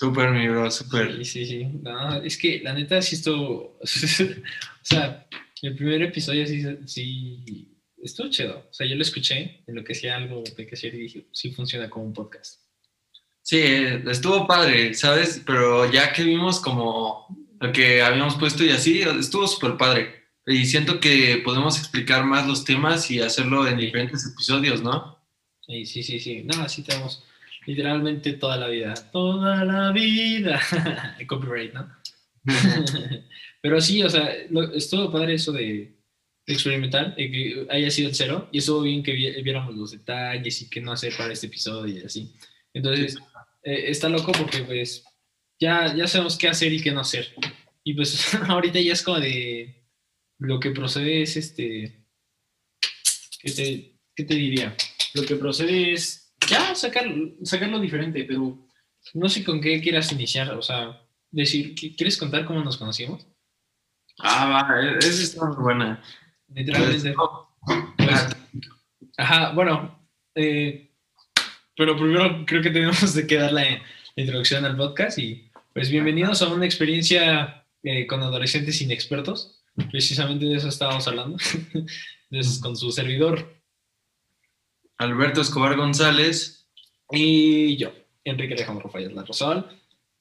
Súper, mi bro, súper. Sí. No, es que la neta sí estuvo... o sea, el primer episodio sí estuvo chido. O sea, yo lo escuché, en lo que hacía algo de que hacer y dije, sí funciona como un podcast. Sí, estuvo padre, ¿sabes? Pero ya que vimos como lo que habíamos puesto y así, estuvo súper padre. Y siento que podemos explicar más los temas y hacerlo en diferentes episodios, ¿no? Sí. No, así tenemos... Literalmente toda la vida. Toda la vida. Copyright, ¿no? Pero sí, o sea, estuvo padre eso de experimentar, que haya sido el cero. Y estuvo bien que viéramos los detalles y qué no hacer para este episodio y así. Entonces, está loco porque pues ya sabemos qué hacer y qué no hacer. Y pues ahorita ya es como de... Lo que procede es ¿Qué te diría? Lo que procede es... Ya, sacarlo diferente, pero no sé con qué quieras iniciar, o sea, decir, ¿quieres contar cómo nos conocimos? Ah, va, esa está muy buena. Literalmente. Ajá, bueno, pero primero creo que tenemos que dar la introducción al podcast y pues bienvenidos a una experiencia con adolescentes inexpertos, precisamente de eso estábamos hablando, entonces, con su servidor Alberto Escobar González y yo, Enrique Alejandro Rosales Larrazón.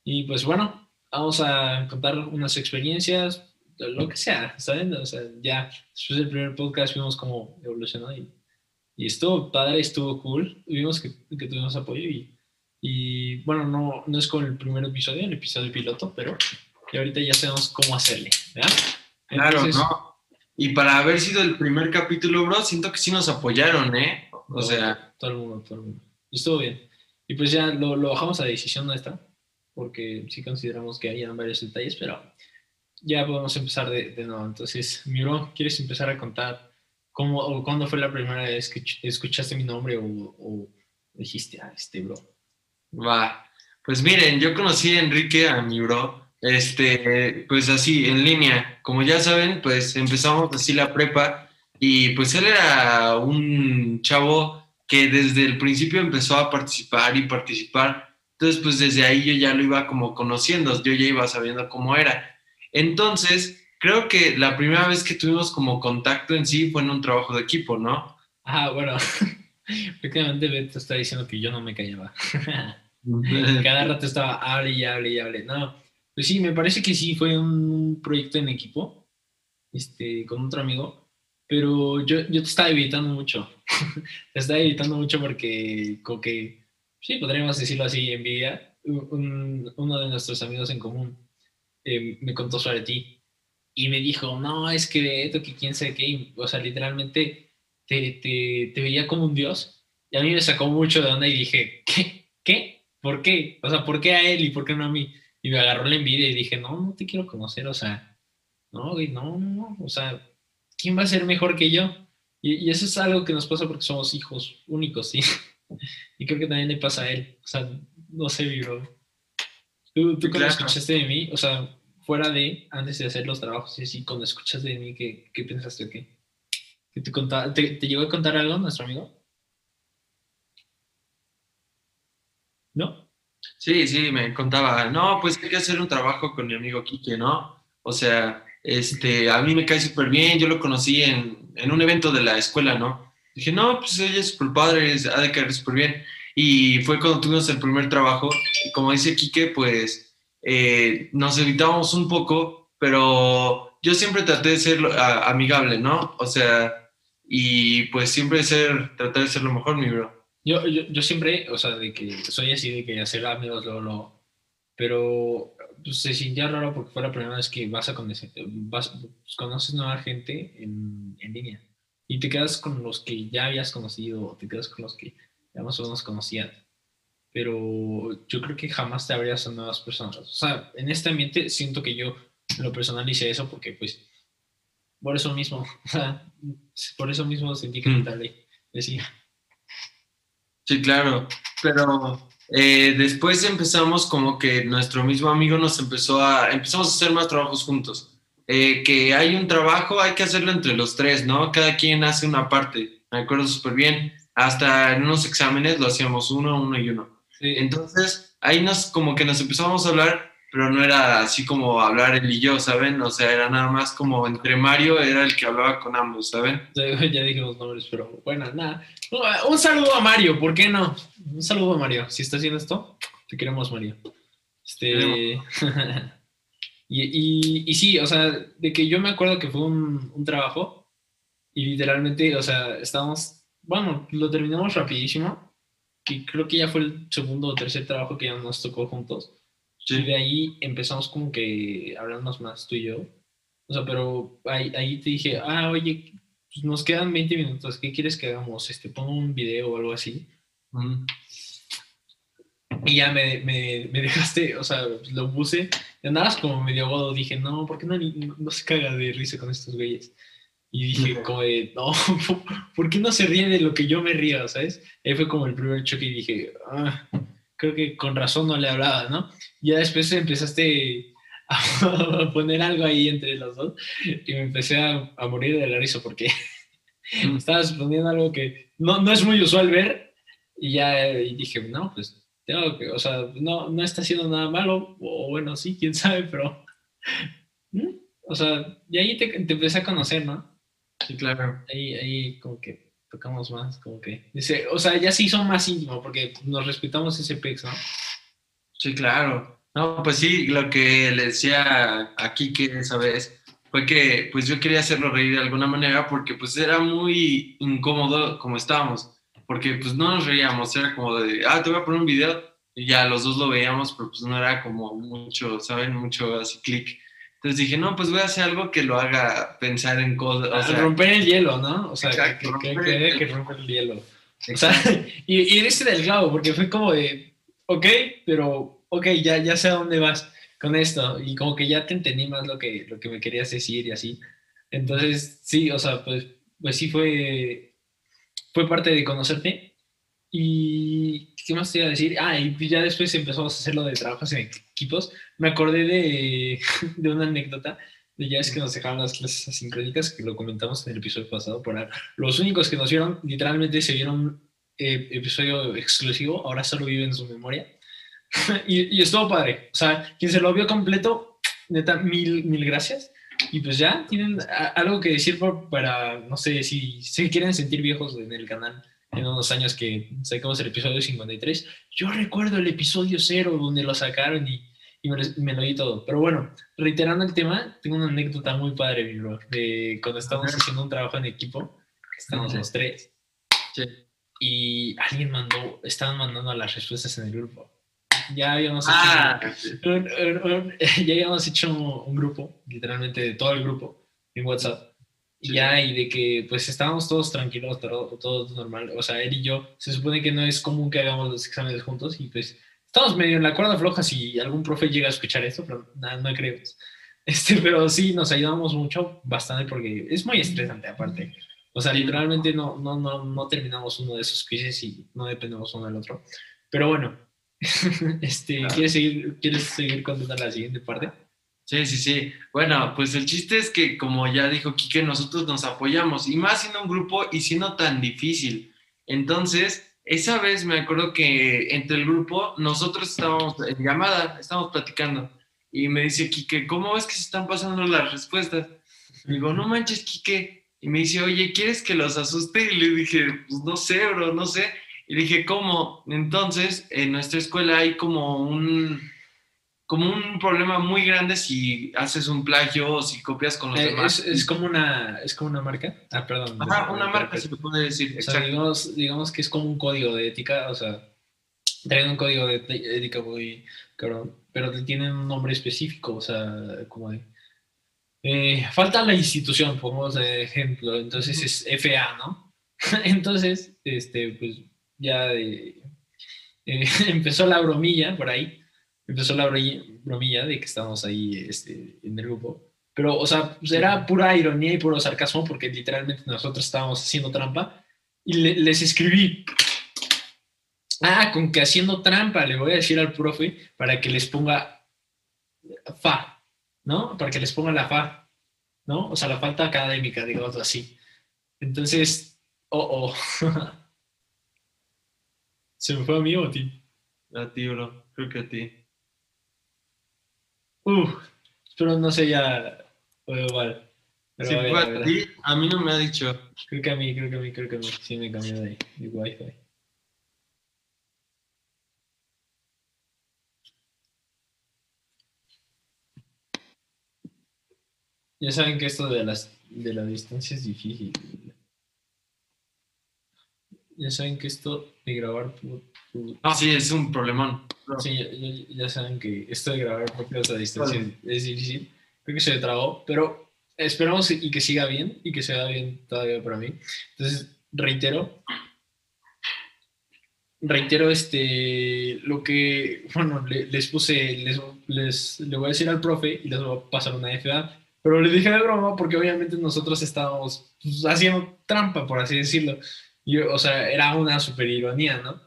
Y pues bueno, vamos a contar unas experiencias, lo que sea, ¿saben? O sea, ya después del primer podcast vimos cómo evolucionó y estuvo padre, estuvo cool. Vimos que tuvimos apoyo y bueno, no es como el primer episodio, el episodio piloto, pero ahorita ya sabemos cómo hacerle, ¿verdad? Entonces, claro, ¿no? Y para haber sido el primer capítulo, bro, siento que sí nos apoyaron, ¿eh? O sea, todo el mundo. Y estuvo bien. Y pues ya lo bajamos a decisión nuestra, porque sí consideramos que hayan varios detalles, pero ya podemos empezar de nuevo. Entonces, Miro, ¿quieres empezar a contar cómo o cuándo fue la primera vez que escuchaste mi nombre o dijiste a este bro? Va. Pues miren, yo conocí a Enrique, a mi bro, pues así, en línea. Como ya saben, pues empezamos así la prepa. Y pues él era un chavo que desde el principio empezó a participar. Entonces, pues desde ahí yo ya lo iba como conociendo, yo ya iba sabiendo cómo era. Entonces, creo que la primera vez que tuvimos como contacto en sí fue en un trabajo de equipo, ¿no? Ah, bueno, prácticamente Beto está diciendo que yo no me callaba. Cada rato estaba hable. No, pues sí, me parece que sí, fue un proyecto en equipo, con otro amigo. Pero yo te estaba evitando mucho. Te estaba evitando mucho porque, como que, sí, podríamos decirlo así, envidia. Uno de nuestros amigos en común me contó sobre ti. Y me dijo, no, es que esto, que quién sabe qué. O sea, literalmente te veía como un dios. Y a mí me sacó mucho de onda y dije, ¿Qué? ¿Por qué? O sea, ¿por qué a él y por qué no a mí? Y me agarró la envidia y dije, no te quiero conocer. O sea, no, o sea... ¿Quién va a ser mejor que yo? Y eso es algo que nos pasa porque somos hijos únicos, ¿sí? Y creo que también le pasa a él. O sea, no sé, bro. ¿Tú cuando escuchaste de mí? O sea, fuera de, antes de hacer los trabajos, y así, cuando escuchaste de mí, ¿qué pensaste o qué? ¿Que te llegó a contar algo nuestro amigo? ¿No? Sí, me contaba. No, pues hay que hacer un trabajo con mi amigo Quique, ¿no? O sea... a mí me cae súper bien, yo lo conocí en un evento de la escuela, ¿no? Dije, no, pues ella es súper padre, ha de caer súper bien. Y fue cuando tuvimos el primer trabajo, y como dice Quique, pues nos evitábamos un poco, pero yo siempre traté de ser amigable, ¿no? O sea, y pues siempre tratar de ser lo mejor, mi bro. Yo siempre, o sea, de que soy así, de que hacer amigos luego, pero... Pues se sentía raro porque fue la primera vez que conoces nueva gente en línea y te quedas con los que ya habías conocido o te quedas con los que ya más o menos conocías, pero yo creo que jamás te abrías a nuevas personas. O sea, en este ambiente siento que yo lo personalicé eso porque pues por eso mismo sentí que tal vez decía. Sí, claro, pero... después empezamos como que nuestro mismo amigo nos empezamos a hacer más trabajos juntos. Que hay un trabajo, hay que hacerlo entre los tres, ¿no? Cada quien hace una parte, me acuerdo súper bien. Hasta en unos exámenes lo hacíamos uno y uno. Sí. Entonces, ahí nos como que nos empezamos a hablar, pero no era así como hablar él y yo, ¿saben? O sea, era nada más como entre Mario era el que hablaba con ambos, ¿saben? Ya dije los nombres, pero bueno, nada. Un saludo a Mario, ¿por qué no? Un saludo a Mario. Si estás viendo esto, te queremos, Mario. Y sí, o sea, de que yo me acuerdo que fue un trabajo y literalmente, o sea, estábamos... Bueno, lo terminamos rapidísimo, que creo que ya fue el segundo o tercer trabajo que ya nos tocó juntos. Sí. Y de ahí empezamos como que hablamos más tú y yo. O sea, pero ahí te dije, oye, pues nos quedan 20 minutos, ¿qué quieres que hagamos? Pongo un video o algo así. Uh-huh. Y ya me dejaste, o sea, lo puse. Y andabas como medio aguado, dije, no, ¿por qué no se caga de risa con estos güeyes? Y dije, uh-huh, como de, no, ¿por qué no se ríen de lo que yo me río, sabes? Ahí fue como el primer choque y dije, creo que con razón no le hablaba, ¿no? Ya después empezaste a poner algo ahí entre los dos y me empecé a morir de la risa porque estabas poniendo algo que no es muy usual ver y ya y dije, no, pues, tengo que, o sea, no está haciendo nada malo, o bueno, sí, quién sabe, pero... O sea, y ahí te empecé a conocer, ¿no? Sí, claro. Ahí como que tocamos más, como que... O sea, ya se hizo más íntimo porque nos respetamos ese pex, ¿no? Sí, claro. No, pues sí, lo que le decía a Kike esa vez fue que pues yo quería hacerlo reír de alguna manera porque pues era muy incómodo como estábamos. Porque pues no nos reíamos, era como de, te voy a poner un video. Y ya los dos lo veíamos, pero pues no era como mucho, ¿saben? Mucho así clic. Entonces dije, no, pues voy a hacer algo que lo haga pensar en cosas. O sea, romper el hielo, ¿no? O sea, exacto, que romper el hielo. Exacto. O sea, y irse del clavo, porque fue como de, ya sé a dónde vas con esto. Y como que ya te entendí más lo que me querías decir y así. Entonces, sí, o sea, pues sí fue parte de conocerte. Y ¿qué más te iba a decir? Y ya después empezamos a hacer lo de trabajos en equipos. Me acordé de una anécdota de ya es que nos dejaron las clases asincrónicas, que lo comentamos en el episodio pasado. Por los únicos que nos vieron, literalmente se vieron episodio exclusivo, ahora solo vive en su memoria. y estuvo padre. O sea, quien se lo vio completo, neta, mil gracias. Y pues ya tienen algo que decir para, no sé, si se quieren sentir viejos en el canal en unos años que sacamos el episodio 53. Yo recuerdo el episodio 0 donde lo sacaron y me lo di todo. Pero bueno, reiterando el tema, tengo una anécdota muy padre, mi bro, de cuando estábamos haciendo un trabajo en equipo, estábamos los tres, sí, y alguien estaban mandando las respuestas en el grupo. Ya habíamos hecho un grupo, literalmente de todo el grupo, en WhatsApp. Sí. Y de que pues estábamos todos tranquilos, todo normal. O sea, él y yo, se supone que no es común que hagamos los exámenes juntos y pues estamos medio en la cuerda floja si algún profe llega a escuchar esto, pero nada, no creo. Pero sí, nos ayudamos mucho, bastante, porque es muy estresante aparte. O sea, literalmente no terminamos uno de esos quizzes y no dependemos uno del otro. Pero bueno. Claro. ¿Quieres seguir contando la siguiente parte? Sí. Bueno, pues el chiste es que, como ya dijo Quique, nosotros nos apoyamos, y más siendo un grupo y siendo tan difícil. Entonces, esa vez me acuerdo que entre el grupo, nosotros estábamos en llamada, estábamos platicando, y me dice Quique, ¿cómo ves que se están pasando las respuestas? Y digo, no manches, Quique. Y me dice, oye, ¿quieres que los asuste? Y le dije, pues no sé, bro, no sé. Y dije, ¿cómo? Entonces, en nuestra escuela hay como un problema muy grande si haces un plagio o si copias con los demás. ¿Es como una marca? Perdón. Ajá, una marca se puede decir. O sea, digamos que es como un código de ética, o sea, traen un código de ética muy cabrón, pero tienen un nombre específico, o sea, como de... falta la institución, pongamos de ejemplo, entonces es FA, ¿no? Entonces, pues... empezó la bromilla por ahí, bromilla de que estábamos ahí en el grupo, pero o sea, pues era pura ironía y puro sarcasmo porque literalmente nosotros estábamos haciendo trampa y les escribí, con que haciendo trampa le voy a decir al profe para que les ponga fa, ¿no? Para que les ponga la fa, ¿no? O sea, la falta académica, digamos así. Entonces, ¿Se me fue a mí o a ti? A ti, bro. Creo que a ti. Pero no sé ya. Vale. Pero sí, a ver, fue a ti, a mí no me ha dicho. Creo que a mí. Sí, me cambió de Wi-Fi. Ya saben que esto de la distancia es difícil. Ya saben que esto de grabar... sí, es un problemón. Sí, ya saben que esto de grabar podcast a distancia es difícil. Creo que se me trabó, pero esperamos y que siga bien, y que se vea bien todavía para mí. Entonces, reitero lo que... Bueno, les puse... Le voy a decir al profe y les voy a pasar una FDA. Pero les dije de broma porque obviamente nosotros estábamos haciendo trampa, por así decirlo. O sea, era una super ironía, ¿no?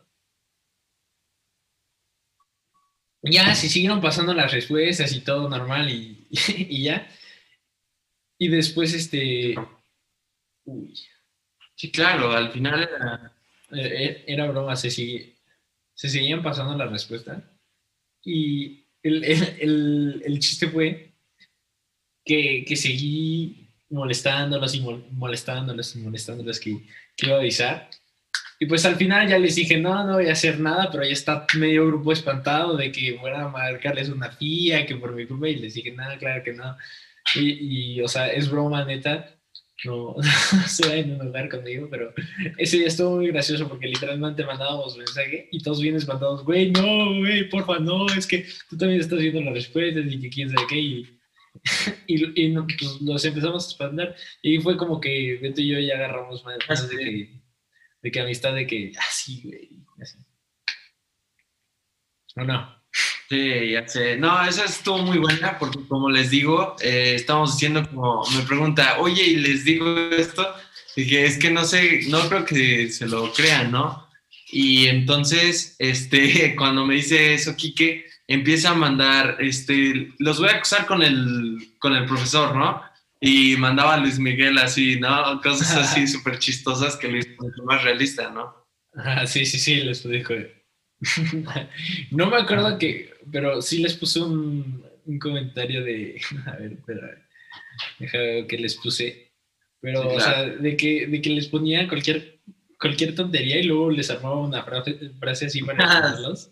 Ya, si siguieron pasando las respuestas y todo normal y ya. Y después Sí, claro, al final era broma, se seguían pasando las respuestas. Y el chiste fue... Que seguí molestándolos, que iba a avisar. Y pues al final ya les dije, no voy a hacer nada, pero ya está medio grupo espantado de que fuera a marcarles una fía, que por mi culpa, y les dije, nada, claro que no. Y o sea, es broma, neta, no se vayan a enojar conmigo, pero ese día estuvo muy gracioso porque literalmente mandábamos mensaje y todos bien espantados, güey, porfa, no, es que tú también estás viendo las respuestas y que quién sabe qué, y no, pues los empezamos a expandir y fue como que Beto y yo ya agarramos más de que amistad, de que así, güey, así. ¿O no? Sí, ya sé. No, esa estuvo muy buena porque como les digo, estamos haciendo como, me pregunta, oye, y les digo esto, dije, es que no sé, no creo que se lo crean, ¿no? Y entonces, cuando me dice eso Quique, empieza a mandar, los voy a acusar con el profesor, ¿no? Y mandaba a Luis Miguel así, ¿no? Cosas así súper chistosas que lo hizo más realista, ¿no? Ah, sí, les dijo. No me acuerdo que, pero sí les puse un comentario de, a ver, espera, déjame ver que les puse, pero, sí, claro. O sea, de que les ponía cualquier tontería y luego les armaba una frase así para ayudarlos.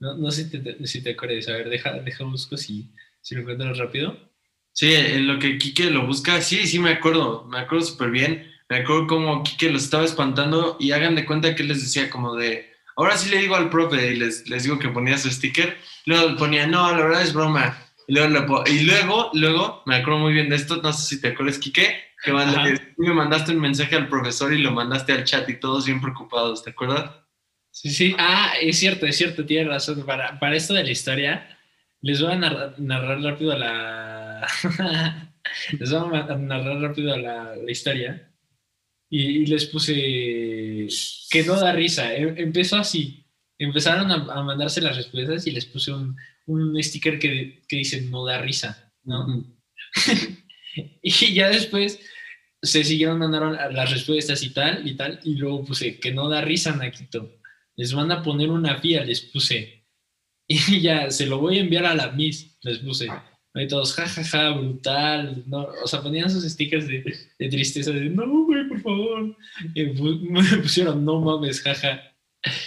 No sé si te acuerdas. A ver, deja busco si lo encuentro rápido. Sí, en lo que Quique lo busca, sí, me acuerdo súper bien. Me acuerdo como Quique los estaba espantando y hagan de cuenta que les decía como de, ahora sí le digo al profe y les digo que ponía su sticker. Luego ponía, no, la verdad es broma. Y luego, me acuerdo muy bien de esto, no sé si te acuerdas, Quique, que me mandaste un mensaje al profesor y lo mandaste al chat y todos bien preocupados, ¿te acuerdas? Sí. Ah, es cierto, tienes razón. Para esto de la historia, les voy a narrar rápido la historia. Y les puse que no da risa. Empezó así. Empezaron a mandarse las respuestas y les puse un sticker que dice no da risa, ¿no? Y ya después... se siguieron mandando las respuestas y tal. Y luego puse que no da risa, Naquito. Les van a poner una fía, les puse. Y ya, se lo voy a enviar a la Miss, les puse. Y todos, jajaja, brutal. No, o sea, ponían sus stickers de tristeza, de no, güey, por favor. Y me pusieron, no mames, jaja.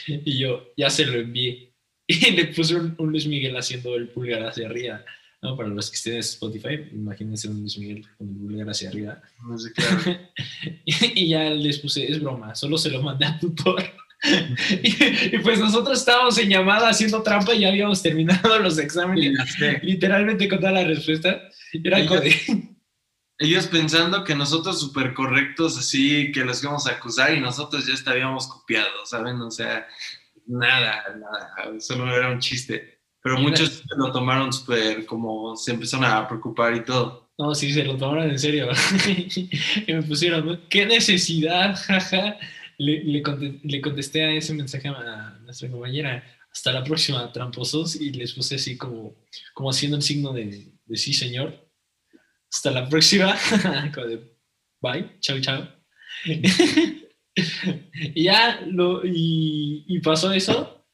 Y yo, ya se lo envié. Y le puse un Luis Miguel haciendo el pulgar hacia arriba. No, para los que estén en Spotify, imagínense un Luis Miguel con el pulgar hacia arriba. No sé, claro. Y ya les puse, es broma, solo se lo mandé a tutor. Y pues nosotros estábamos en llamada haciendo trampa y ya habíamos terminado los exámenes, sí. Literalmente con toda la respuesta. Era ellos pensando que nosotros súper correctos, así que los íbamos a acusar y nosotros ya estábamos copiados, ¿saben? O sea, nada, solo era un chiste. Pero muchos se lo tomaron súper, como se empezaron a preocupar y todo. No, sí, se lo tomaron en serio. Y me pusieron, ¿qué necesidad? Jaja. Le contesté a ese mensaje a nuestra compañera, hasta la próxima, tramposos, y les puse así como haciendo el signo de sí, señor. Hasta la próxima, como de bye, chao. Y ya, y pasó eso,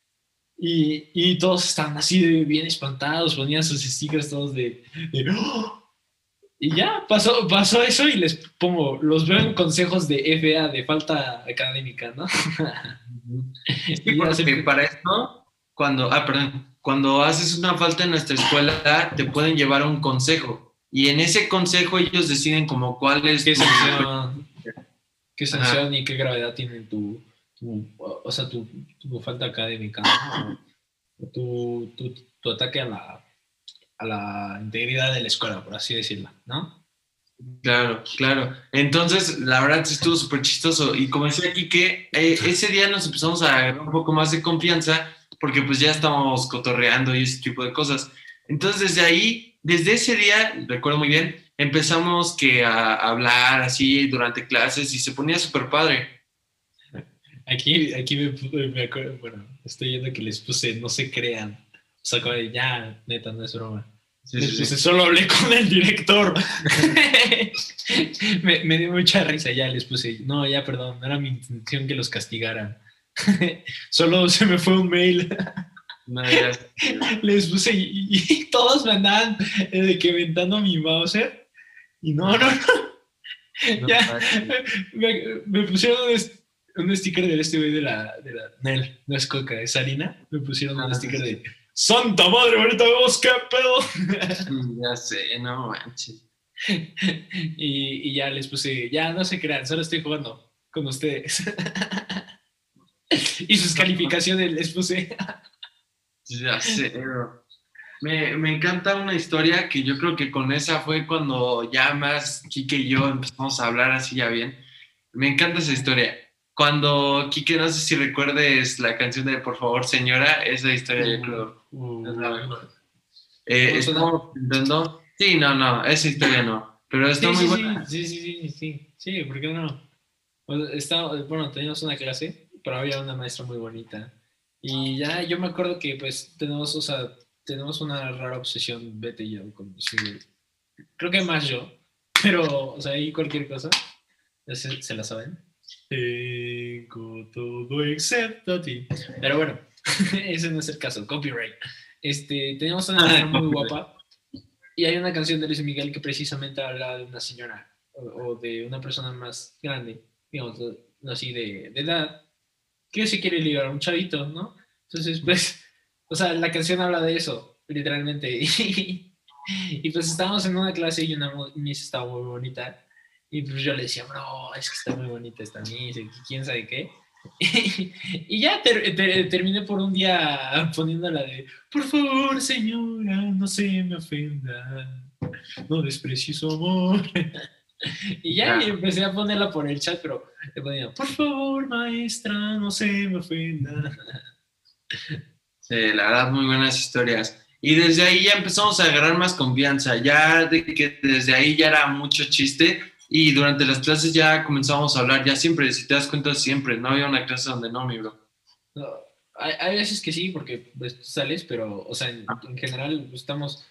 Y todos estaban así de bien espantados, ponían sus stickers todos de ¡oh! Y ya, pasó eso y les pongo, los veo en consejos de FA, de falta académica, ¿no? Y porque para esto, cuando haces una falta en nuestra escuela, te pueden llevar a un consejo. Y en ese consejo ellos deciden como cuál es... ¿Qué sanción y qué gravedad tiene tu falta académica, ¿no? tu ataque a la integridad de la escuela, por así decirlo, ¿no? Claro. Entonces, la verdad, estuvo súper chistoso. Y como decía aquí que ese día nos empezamos a agarrar un poco más de confianza porque pues ya estábamos cotorreando y ese tipo de cosas. Entonces, desde ese día, recuerdo muy bien, empezamos a hablar así durante clases y se ponía súper padre. Aquí me acuerdo, bueno, estoy viendo que les puse no se crean. O sea, como ya, neta, no es broma. Sí. Solo hablé con el director. me dio mucha risa, ya les puse. No, ya, perdón, no era mi intención que los castigaran. Solo se me fue un mail. No, ya. Les puse y todos me andaban de que inventando mi Mauser. Y no. Ya, me pusieron un sticker de este güey de la Nel, no es coca, es harina. Me pusieron un sticker de... ¡Santa madre, ahorita vemos qué pedo! Ya sé, no manches. Y ya les puse, ya no se crean, solo estoy jugando con ustedes. Y sus calificaciones les puse. Ya sé. Me encanta una historia que yo creo que con esa fue cuando ya más Kike y yo empezamos a hablar así ya bien. Me encanta esa historia. Cuando, Kike, no sé si recuerdes la canción de Por favor, señora, esa historia yo creo. Estamos intentando. Sí, no, esa historia no. Pero está sí, muy buena. Sí. Sí, ¿por qué no? Bueno, teníamos una clase, pero había una maestra muy bonita. Y ya yo me acuerdo que pues tenemos una rara obsesión, Bete y yo, creo que más yo. Pero, ahí cualquier cosa. ¿Se la saben? Tengo todo excepto a ti. Pero bueno, ese no es el caso, copyright. Tenemos una canción muy guapa y hay una canción de Luis Miguel que precisamente habla de una señora o de una persona más grande, digamos, así de edad, que se quiere liberar a un chavito, ¿no? Entonces, pues, la canción habla de eso, literalmente. Y pues estábamos en una clase y una misa estaba muy bonita. Y pues yo le decía, bro, es que está muy bonita esta misa, quién sabe qué. Y ya terminé por un día poniéndola de, por favor, señora, no se me ofenda, no desprecie su amor. Y ya empecé a ponerla por el chat, pero le ponía, por favor, maestra, no se me ofenda. Sí, la verdad, muy buenas historias. Y desde ahí ya empezamos a agarrar más confianza, ya de que desde ahí ya era mucho chiste. Y durante las clases ya comenzamos a hablar, ya siempre, si te das cuenta, siempre. No había una clase donde no, mi bro. No, hay veces que sí, porque pues, sales, pero, en general estamos...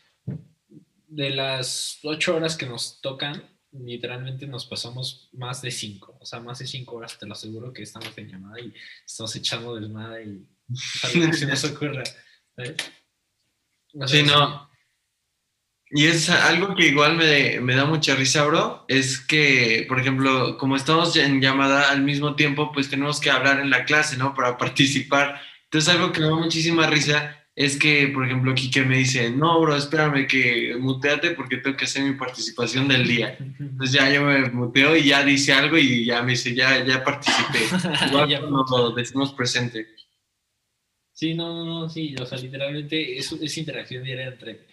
De las 8 horas que nos tocan, literalmente nos pasamos más de 5. Más de 5 horas, te lo aseguro, que estamos en llamada y estamos echando desmadre y... algo que se nos ocurra, ¿sabes? Sí, no... Y es algo que igual me da mucha risa, bro, es que, por ejemplo, como estamos en llamada al mismo tiempo, pues tenemos que hablar en la clase, ¿no? Para participar. Entonces, algo que me da muchísima risa es que, por ejemplo, Kike me dice, no, bro, espérame que muteate porque tengo que hacer mi participación del día. Entonces ya yo me muteo y ya dice algo y ya me dice, ya participé. Igual cuando decimos presente. Sí, no, sí, literalmente es interacción diaria entre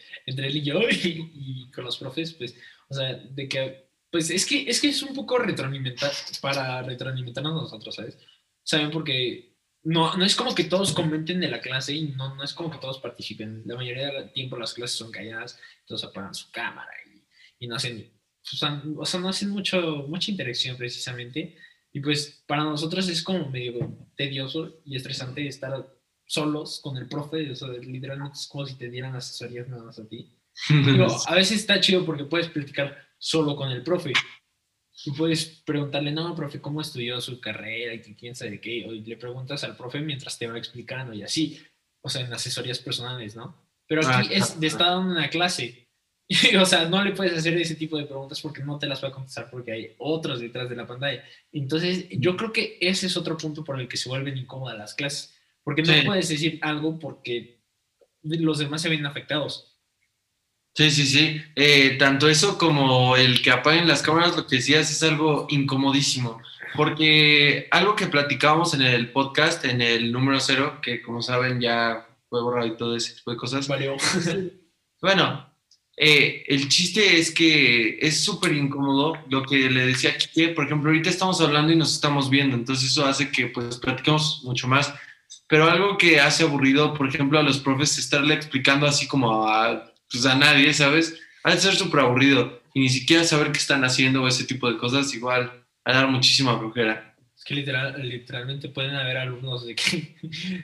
él y yo y con los profes, pues, de que, pues, es que es un poco retroalimentarnos nosotros, ¿sabes? ¿Saben? Porque no es como que todos comenten de la clase y no es como que todos participen. La mayoría del tiempo las clases son calladas, todos apagan su cámara y no hacen, no hacen mucha interacción precisamente. Y, pues, para nosotros es como medio tedioso y estresante estar solos con el profe, literalmente es como si te dieran asesorías nada más a ti. Digo, a veces está chido porque puedes platicar solo con el profe y puedes preguntarle, no, profe, ¿cómo estudió su carrera? Y quién sabe qué, o le preguntas al profe mientras te va explicando y así. o sea, en asesorías personales, ¿no? Pero aquí te está dando una clase. Y, o sea, no le puedes hacer ese tipo de preguntas porque no te las va a contestar porque hay otros detrás de la pantalla. Entonces, yo creo que ese es otro punto por el que se vuelven incómodas las clases. Porque no puedes decir algo porque los demás se ven afectados. Sí, sí, sí. Tanto eso como el que apaguen las cámaras, lo que decías, es algo incomodísimo. Porque algo que platicábamos en el podcast, en el número 0, que como saben ya fue borrado y todo ese tipo de cosas. Vale. Bueno... el chiste es que es súper incómodo lo que le decía Kike. Por ejemplo, ahorita estamos hablando y nos estamos viendo, entonces eso hace que pues platiquemos mucho más. Pero algo que hace aburrido, por ejemplo, a los profes estarle explicando así como a nadie, ¿sabes? Ha de ser súper aburrido y ni siquiera saber qué están haciendo o ese tipo de cosas, igual a dar muchísima flojera. Es que literalmente pueden haber alumnos de que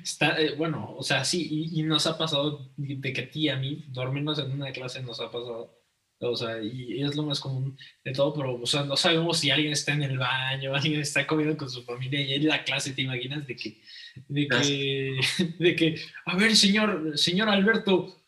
está, bueno, o sea, sí, y nos ha pasado de que a ti y a mí dormirnos en una clase nos ha pasado, o sea, y es lo más común de todo, pero, o sea, no sabemos si alguien está en el baño, alguien está comiendo con su familia y en la clase te imaginas de que a ver, señor Alberto,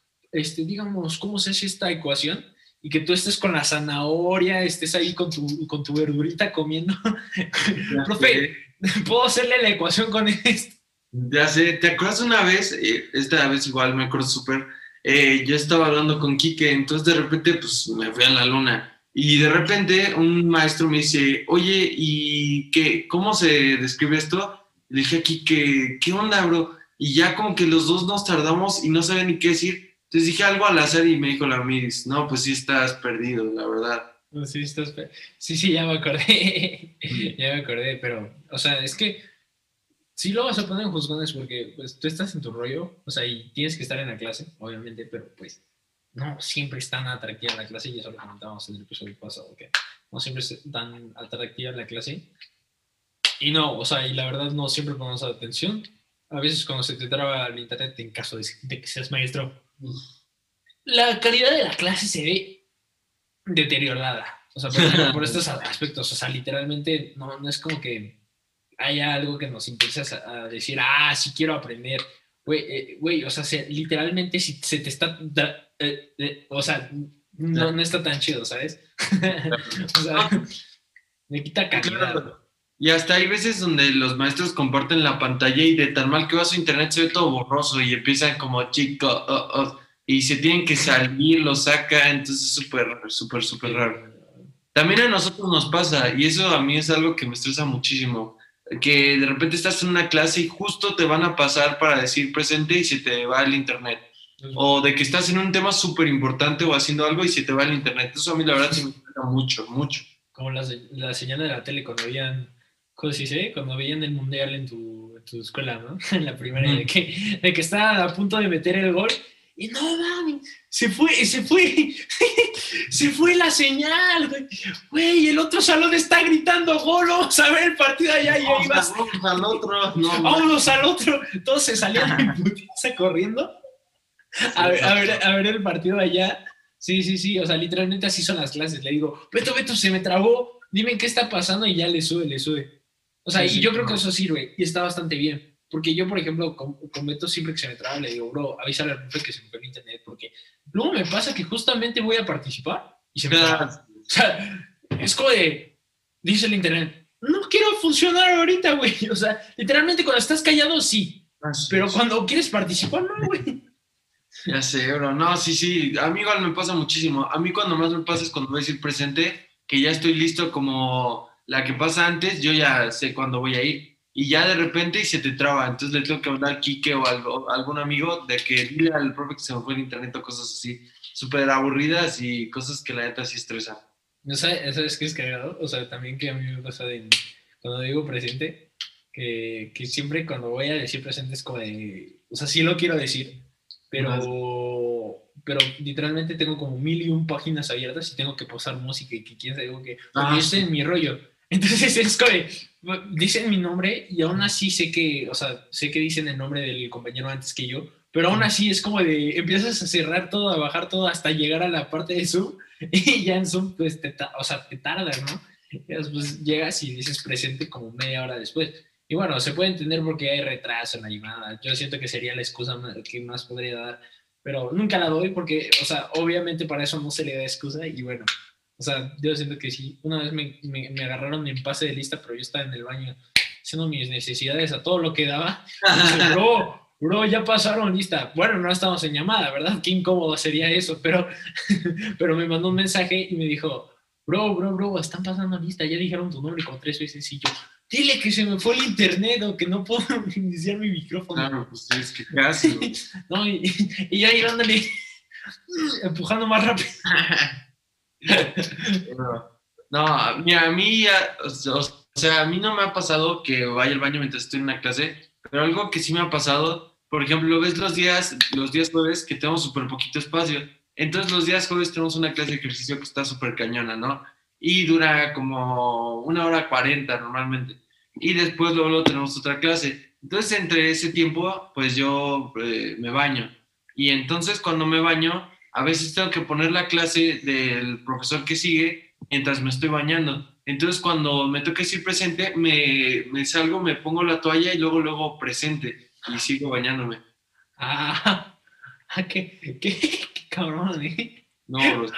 digamos, ¿cómo se hace esta ecuación? Y que tú estés con la zanahoria, estés ahí con tu verdurita comiendo. Ya profe, sé. ¿Puedo hacerle la ecuación con esto? Ya sé, ¿te acuerdas una vez? Esta vez igual me acuerdo súper. Yo estaba hablando con Quique, entonces de repente pues me fui a la luna. Y de repente un maestro me dice, oye, ¿y qué? ¿Cómo se describe esto? Le dije a Quique, ¿qué onda, bro? Y ya como que los dos nos tardamos y no sabía ni qué decir. Entonces dije algo al azar y me dijo la Miris, no, pues sí estás perdido, la verdad. Sí, estás perdido. Sí, ya me acordé. Pero, o sea, es que sí lo vas a poner en juzgones porque pues, tú estás en tu rollo, o sea, y tienes que estar en la clase, obviamente, pero pues no siempre es tan atractiva la clase, y eso lo comentamos en el episodio pasado, que no siempre es tan atractiva la clase. Y no, o sea, y la verdad no siempre ponemos atención. A veces cuando se te traba el internet, en caso de que seas maestro, la calidad de la clase se ve deteriorada, o sea, por estos aspectos, o sea, literalmente no es como que haya algo que nos impulse a decir, sí quiero aprender, güey, o sea, literalmente si se te está, o sea, no está tan chido, ¿sabes? O sea, me quita calidad, bro. Y hasta hay veces donde los maestros comparten la pantalla y de tan mal que va su internet se ve todo borroso y empiezan como chico, y se tienen que salir, lo saca, entonces es súper raro. También a nosotros nos pasa, y eso a mí es algo que me estresa muchísimo, que de repente estás en una clase y justo te van a pasar para decir presente y se te va el internet. O de que estás en un tema súper importante o haciendo algo y se te va el internet. Eso a mí la verdad se me estresa mucho. Como la señal de la tele cuando habían... Cuando veían el mundial en tu escuela, ¿no? En la primera, de que estaban a punto de meter el gol y no mames, se fue la señal, güey, el otro salón está gritando gol, vamos a ver el partido allá, y ahí vas. Vámonos al otro, todos se salían de putiza corriendo a ver el partido allá. Sí, o sea, literalmente así son las clases, le digo, Beto, se me trabó, dime qué está pasando y ya le sube. O sea, y yo creo que eso sirve y está bastante bien. Porque yo, por ejemplo, con Beto siempre que se me traba le digo, bro, avísale al profe que se me fue el internet. Porque luego me pasa que justamente voy a participar y se me traba. O sea, es como de, dice el internet, no quiero funcionar ahorita, güey. O sea, literalmente cuando estás callado, sí. Pero cuando quieres participar, no, güey. Ya sé, bro. No, sí. A mí igual me pasa muchísimo. A mí cuando más me pasa es cuando voy a decir presente, que ya estoy listo como... La que pasa antes, yo ya sé cuándo voy a ir. Y ya de repente se te traba. Entonces le tengo que hablar a Quique o a algún amigo de que dile al profe que se me fue el internet o cosas así. Súper aburridas y cosas que la neta sí estresan. ¿No sabes? Es que es cagado. O sea, también que a mí me pasa cuando digo presente, que siempre cuando voy a decir presente es como de... O sea, sí lo quiero decir, pero literalmente tengo como 1,001 páginas abiertas y tengo que posar música y que quién sabe digo que... yo estoy en mi rollo. Entonces es como, dicen mi nombre y aún así sé que dicen el nombre del compañero antes que yo, pero aún así es como de, empiezas a cerrar todo, a bajar todo hasta llegar a la parte de Zoom y ya en Zoom pues te tardas, ¿no? Entonces, pues llegas y dices presente como media hora después. Y bueno, se puede entender porque hay retraso en la llamada. Yo siento que sería la excusa que más podría dar, pero nunca la doy porque, o sea, obviamente para eso no se le da excusa. Y bueno, o sea, yo siento que sí. Una vez me agarraron en pase de lista, pero yo estaba en el baño haciendo mis necesidades a todo lo que daba. Entonces, bro, ya pasaron lista. Bueno, no estamos en llamada, ¿verdad? Qué incómodo sería eso, pero me mandó un mensaje y me dijo, bro, están pasando lista. Ya dijeron tu nombre como 3 veces y yo... Dile que se me fue el internet o que no puedo iniciar mi micrófono. Claro, pues es que casi. No, y ya dándole, empujando más rápido. No, mira, a mí, o sea, a mí no me ha pasado que vaya al baño mientras estoy en una clase, pero algo que sí me ha pasado, por ejemplo, ves los días jueves que tenemos súper poquito espacio. Entonces los días jueves tenemos una clase de ejercicio que está súper cañona, ¿no? Y dura como 1 hora 40 normalmente. Y después luego tenemos otra clase. Entonces, entre ese tiempo, pues yo me baño. Y entonces, cuando me baño, a veces tengo que poner la clase del profesor que sigue mientras me estoy bañando. Entonces, cuando me toca decir presente, me salgo, me pongo la toalla y luego presente. Y sigo bañándome. ¡Qué cabrón, ¿eh? No, bro.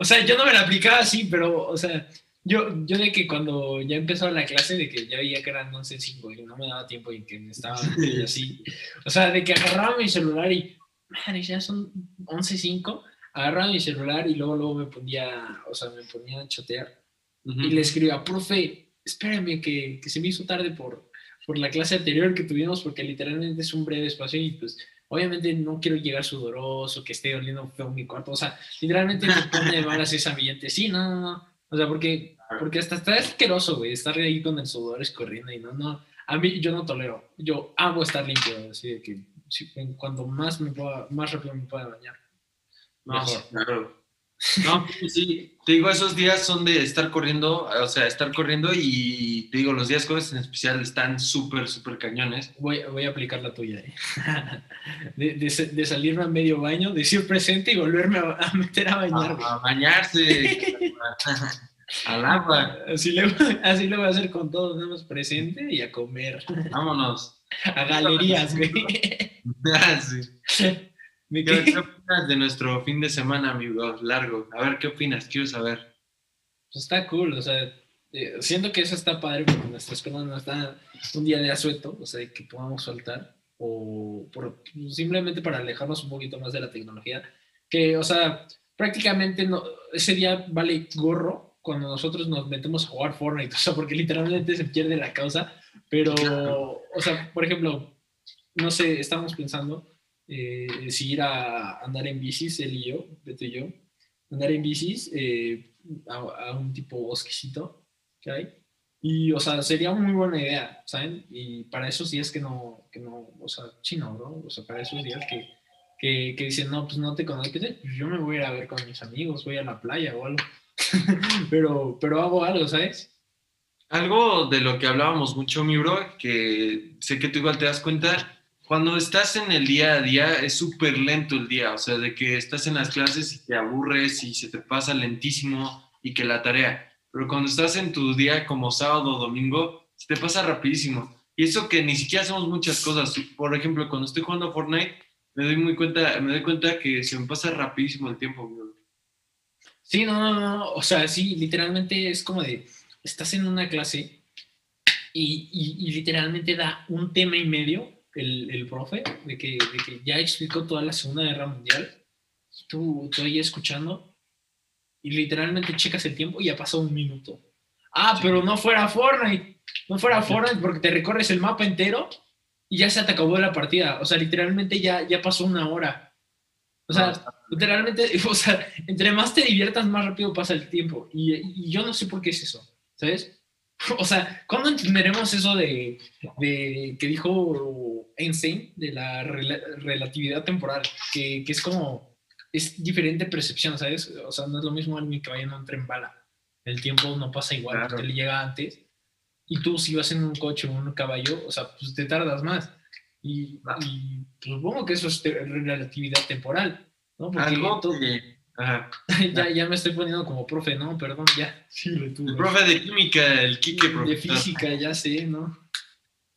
O sea, yo no me la aplicaba así, pero, o sea, yo de que cuando ya empezaba la clase, de que ya veía que eran 11:05 y no me daba tiempo y que me estaba y así. O sea, de que agarraba mi celular y, madre, ya son 11:05, agarraba mi celular y luego me ponía a chatear. Uh-huh. Y le escribía, profe, espérame que se me hizo tarde por la clase anterior que tuvimos, porque literalmente es un breve espacio y pues... Obviamente no quiero llegar sudoroso, que esté oliendo feo mi cuarto. O sea, literalmente me pone varas esa billete. Sí, no. O sea, porque hasta está asqueroso, güey. Estar ahí con el sudor escorriendo y no. A mí, yo no tolero. Yo amo estar limpio. Así de que cuando más rápido me pueda bañar. No, claro. No, sí. Te digo, esos días son de estar corriendo. O sea, estar corriendo y te digo, los días jueves en especial están súper cañones. Voy a aplicar la tuya, ¿eh? De salirme a medio baño, decir presente y volverme a meter a bañarme. A bañarse. Al agua. Así lo voy a hacer con todos, nada más presente y a comer. Vámonos. A galerías, güey. Sí. ¿Qué opinas de nuestro fin de semana, amigos? Largo. A ver, ¿qué opinas? Quiero saber. Pues está cool, o sea, siento que eso está padre porque nuestra escuela no está un día de asueto, o sea, que podamos soltar, o simplemente para alejarnos un poquito más de la tecnología, que, o sea, prácticamente no, ese día vale gorro cuando nosotros nos metemos a jugar Fortnite, o sea, porque literalmente se pierde la causa, pero, o sea, por ejemplo, no sé, estábamos pensando... si ir a andar en bicis, él y yo, Beto y yo, andar en bicis a un tipo bosquecito que hay, y, o sea, sería una muy buena idea, ¿saben? Y para esos días que no o sea, chino, ¿no? O sea, para esos días que dicen, no, pues no te conectes, pues yo me voy a ir a ver con mis amigos, voy a la playa o algo, pero hago algo, ¿sabes? Algo de lo que hablábamos mucho, mi bro, que sé que tú igual te das cuenta. Cuando estás en el día a día, es súper lento el día. O sea, de que estás en las clases y te aburres y se te pasa lentísimo y que la tarea. Pero cuando estás en tu día como sábado o domingo, se te pasa rapidísimo. Y eso que ni siquiera hacemos muchas cosas. Por ejemplo, cuando estoy jugando a Fortnite, me doy cuenta que se me pasa rapidísimo el tiempo. Sí, no. O sea, sí, literalmente es como de... Estás en una clase y literalmente da un tema y medio... El profe, de que ya explicó toda la Segunda Guerra Mundial, tú ahí escuchando, y literalmente checas el tiempo y ya pasó 1 minuto. Sí. Pero no fuera Fortnite, porque te recorres el mapa entero y ya se te acabó la partida. O sea, literalmente ya pasó 1 hora. O sea, literalmente, o sea, entre más te diviertas, más rápido pasa el tiempo. Y yo no sé por qué es eso, ¿sabes? O sea, ¿cuándo entenderemos eso de que dijo Einstein de la relatividad temporal? Que es como, es diferente percepción, ¿sabes? O sea, no es lo mismo alguien que vaya en un tren bala. El tiempo no pasa igual, claro. Te le llega antes. Y tú, si vas en un coche o en un caballo, o sea, pues te tardas más. Y supongo que eso es relatividad temporal, ¿no? Porque algo todo... Ajá. Ya me estoy poniendo como profe, ¿no? Perdón, ya. Sí, el profe de química, el Quique, profe. De física, ya sé, ¿no?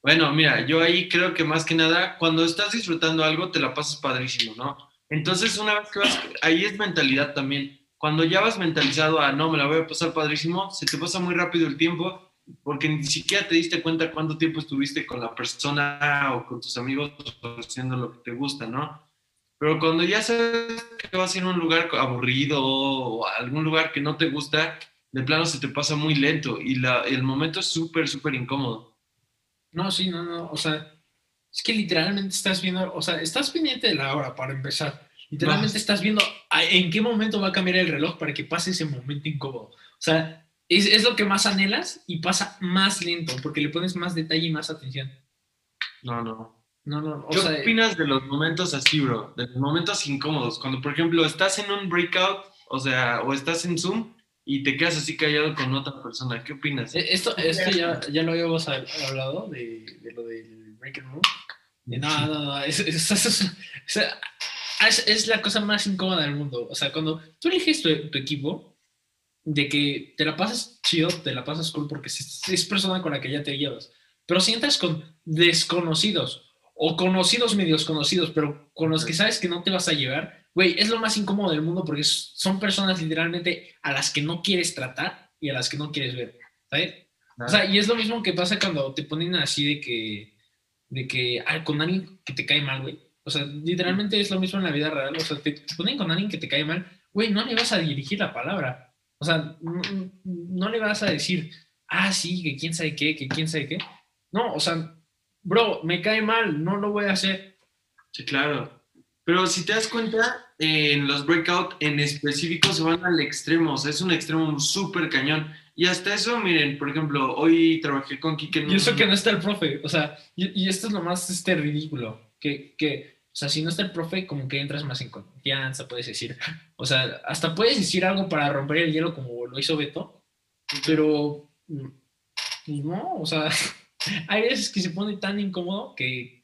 Bueno, mira, yo ahí creo que más que nada, cuando estás disfrutando algo, te la pasas padrísimo, ¿no? Entonces, una vez que vas, ahí es mentalidad también. Cuando ya vas mentalizado a, no, me la voy a pasar padrísimo, se te pasa muy rápido el tiempo, porque ni siquiera te diste cuenta cuánto tiempo estuviste con la persona o con tus amigos haciendo lo que te gusta, ¿no? Pero cuando ya sabes que vas a ir a un lugar aburrido o a algún lugar que no te gusta, de plano se te pasa muy lento y el momento es súper, súper incómodo. No, sí, no, o sea, es que literalmente estás viendo, o sea, estás pendiente de la hora para empezar. Literalmente estás viendo en qué momento va a cambiar el reloj para que pase ese momento incómodo. O sea, es lo que más anhelas y pasa más lento porque le pones más detalle y más atención. No. ¿Qué opinas de los momentos así, bro? De los momentos incómodos. Cuando, por ejemplo, estás en un breakout, o sea, o estás en Zoom y te quedas así callado con otra persona. ¿Qué opinas? Esto ya lo habíamos hablado de lo del breaking room. Es la cosa más incómoda del mundo. O sea, cuando tú eliges tu equipo, de que te la pasas chido, te la pasas cool, porque es persona con la que ya te llevas. Pero si entras con desconocidos, o conocidos, medios conocidos, pero con los que sabes que no te vas a llevar, güey, es lo más incómodo del mundo porque son personas literalmente a las que no quieres tratar y a las que no quieres ver, ¿sabes? O sea, y es lo mismo que pasa cuando te ponen así de que con alguien que te cae mal, güey. O sea, literalmente es lo mismo en la vida real. O sea, te ponen con alguien que te cae mal, güey, no le vas a dirigir la palabra. O sea, no le vas a decir, ah, sí, que quién sabe qué, que quién sabe qué. No, o sea, bro, me cae mal, no lo voy a hacer. Sí, claro. Pero si te das cuenta, en los breakout en específico se van al extremo. O sea, es un extremo súper cañón. Y hasta eso, miren, por ejemplo, hoy trabajé con Quique. Y eso que no está el profe. O sea, y esto es lo más ridículo. O sea, si no está el profe, como que entras más en confianza, puedes decir. O sea, hasta puedes decir algo para romper el hielo como lo hizo Beto. Pero, pues no, o sea... Hay veces que se pone tan incómodo que,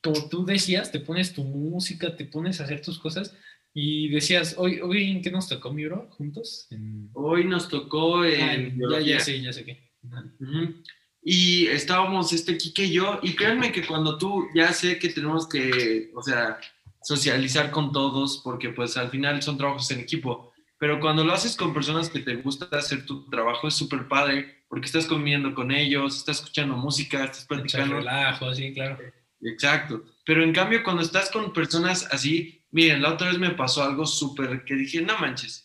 como tú decías, te pones tu música, te pones a hacer tus cosas y decías, hoy ¿en qué nos tocó, mi bro? ¿Juntos? Hoy nos tocó en... Ya sé qué. Uh-huh. Y estábamos Quique y yo, y créanme que cuando tú ya sé que tenemos que, o sea, socializar con todos, porque pues al final son trabajos en equipo, pero cuando lo haces con personas que te gusta hacer tu trabajo es súper padre, porque estás comiendo con ellos, estás escuchando música, estás platicando. Mucho relajo, sí, claro. Exacto. Pero en cambio, cuando estás con personas así, miren, la otra vez me pasó algo súper que dije, no manches.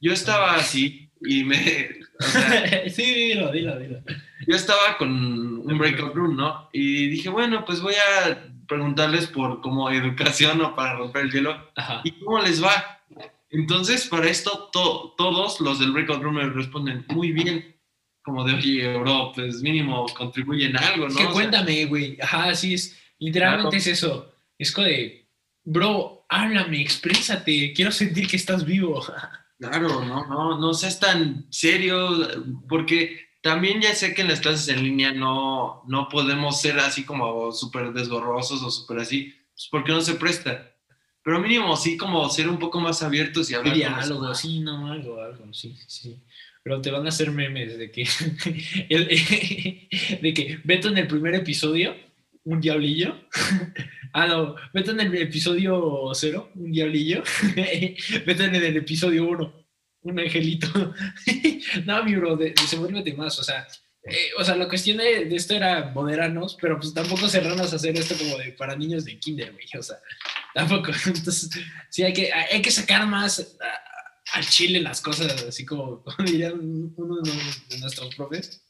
Yo estaba así y me... O sea, sí, dilo. Yo estaba con un breakout room, ¿no? Y dije, bueno, pues voy a preguntarles por como educación o para romper el hielo. Ajá. ¿Y cómo les va? Entonces, para esto, todos los del breakout room me responden muy bien. Como de, oye, bro, pues mínimo contribuyen a algo, ¿no? Es que cuéntame, güey. Ajá, sí, es literalmente es eso. Es como de, bro, háblame, exprésate. Quiero sentir que estás vivo. Claro, no seas tan serio. Porque también ya sé que en las clases en línea no podemos ser así como súper desgorrosos o súper así. Pues porque no se presta. Pero mínimo, sí, como ser un poco más abiertos y hablar. Diálogo, sí, no, algo, sí. Pero te van a hacer memes de que... de que Beto en el primer episodio, un diablillo. Ah, no, Beto en el episodio 0, un diablillo. Beto en el episodio 1, un angelito. No, mi bro, se vuelve más, o sea... la cuestión de esto era moderarnos, pero pues tampoco cerrarnos a hacer esto como de para niños de kinder, güey, o sea, tampoco. Entonces, sí, hay que sacar más al chile las cosas, así como diría uno de nuestros profes.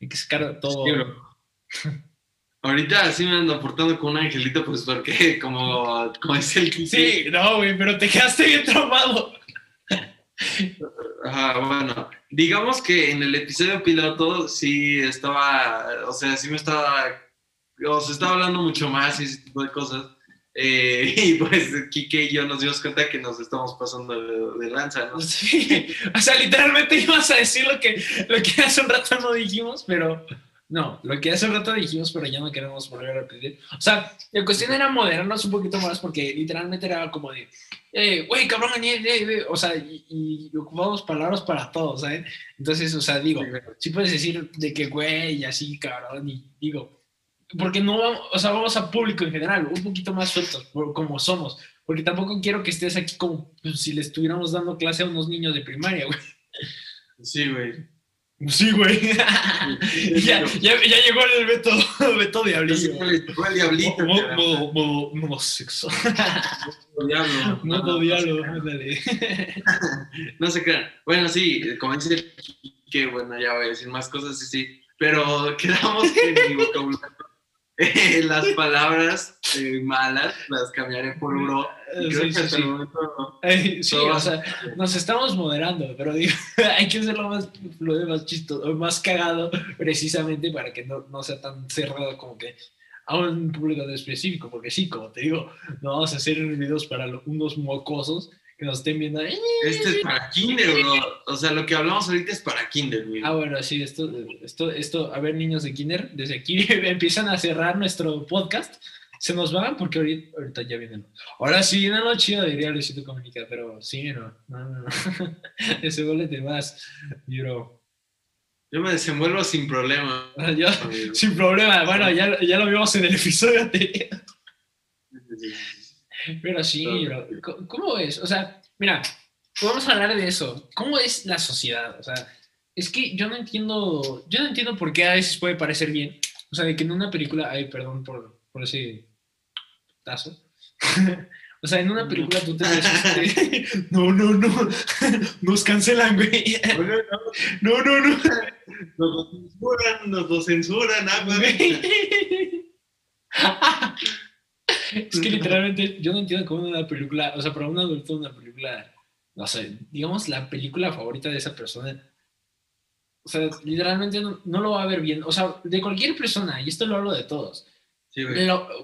Hay que sacar todo. Sí, ahorita sí me ando portando con un angelito, pues porque como es el que... Sí, no, güey, pero te quedaste bien traumado. Ajá, bueno, digamos que en el episodio piloto sí estaba, o sea, sí me estaba, o sea, estaba hablando mucho más y ese tipo de cosas, y pues Quique y yo nos dimos cuenta que nos estamos pasando de lanza, ¿no? Sí, o sea, literalmente ibas a decir lo que hace un rato no dijimos, pero No, lo que hace rato dijimos, pero ya no queremos volver a repetir. O sea, la cuestión era moderarnos un poquito más porque literalmente era como de, güey, cabrón, o sea, y ocupamos palabras para todos, ¿saben? Entonces, o sea, digo, sí puedes decir de que güey, y así, cabrón, y digo, porque no, o sea, vamos a público en general, un poquito más sueltos, como somos, porque tampoco quiero que estés aquí como si le estuviéramos dando clase a unos niños de primaria, güey. Sí, güey. Sí, güey. Ya llegó el Beto Diablillo. Llegó el Diablito. Modo sexo. Modo diablo, ándale. No sé qué. Bueno, sí, como dice el Quique, bueno, ya voy a decir más cosas, sí. Pero quedamos que mi vocabulario, las palabras malas las cambiaré por bro. Sí. Momento, sí, o sea, nos estamos moderando, pero digo, hay que hacerlo más chistoso, más cagado, precisamente para que no sea tan cerrado como que a un público de específico, porque sí, como te digo, no vamos a hacer videos para unos mocosos que nos estén viendo. Este es para kinder, bro. O sea, lo que hablamos ahorita es para kinder, güey. Ah, bueno, sí, esto, a ver, niños de kinder, desde aquí empiezan a cerrar nuestro podcast. Se nos van porque ahorita ya vienen. Ahora sí viene lo chido, diría Luisito Comunica, pero sí, no. Ese golete más, bro. Yo me desenvuelvo sin problema. Yo, sin problema. Bueno, ya lo vimos en el episodio anterior. Pero sí, bro. ¿Cómo es? O sea, mira, podemos hablar de eso. ¿Cómo es la sociedad? O sea, es que yo no entiendo por qué a veces puede parecer bien. O sea, de que en una película, ay, perdón por ese tazo. O sea, en una película tú te ves... No. Nos cancelan, güey. No. Nos censuran, güey. Es que literalmente yo no entiendo cómo una película... O sea, para un adulto una película... No sé, digamos la película favorita de esa persona... O sea, literalmente no lo va a ver bien. O sea, de cualquier persona, y esto lo hablo de todos... Sí,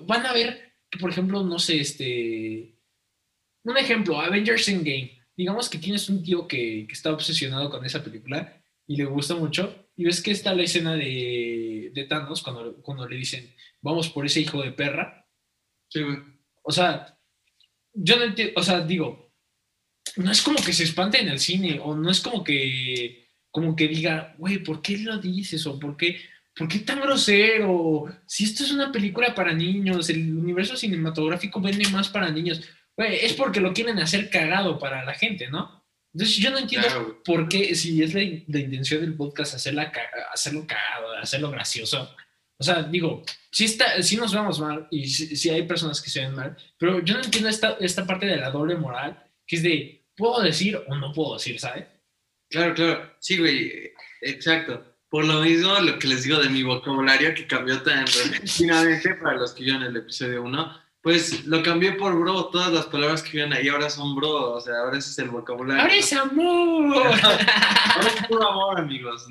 van a ver, por ejemplo, no sé, un ejemplo, Avengers Endgame. Digamos que tienes un tío que está obsesionado con esa película y le gusta mucho, y ves que está la escena de Thanos cuando le dicen, vamos por ese hijo de perra. Sí, güey. O sea, yo no entiendo, o sea, digo, no es como que se espante en el cine, o no es como que diga, güey, ¿por qué lo dices? O ¿Por qué tan grosero? Si esto es una película para niños, el universo cinematográfico vende más para niños. Güey, es porque lo quieren hacer cagado para la gente, ¿no? Entonces yo no entiendo por qué, si es la intención del podcast hacerlo cagado, hacerlo gracioso. O sea, digo, sí nos vamos mal y sí hay personas que se ven mal, pero yo no entiendo esta parte de la doble moral, que es de, ¿puedo decir o no puedo decir, ¿sabes? Claro. Sí, güey, exacto. Por lo mismo, lo que les digo de mi vocabulario que cambió tan repentinamente para los que vieron el episodio 1, pues lo cambié por bro. Todas las palabras que vieron ahí ahora son bro. O sea, ahora ese es el vocabulario. ¡Ahora es amor! Ahora es puro amor, amigos.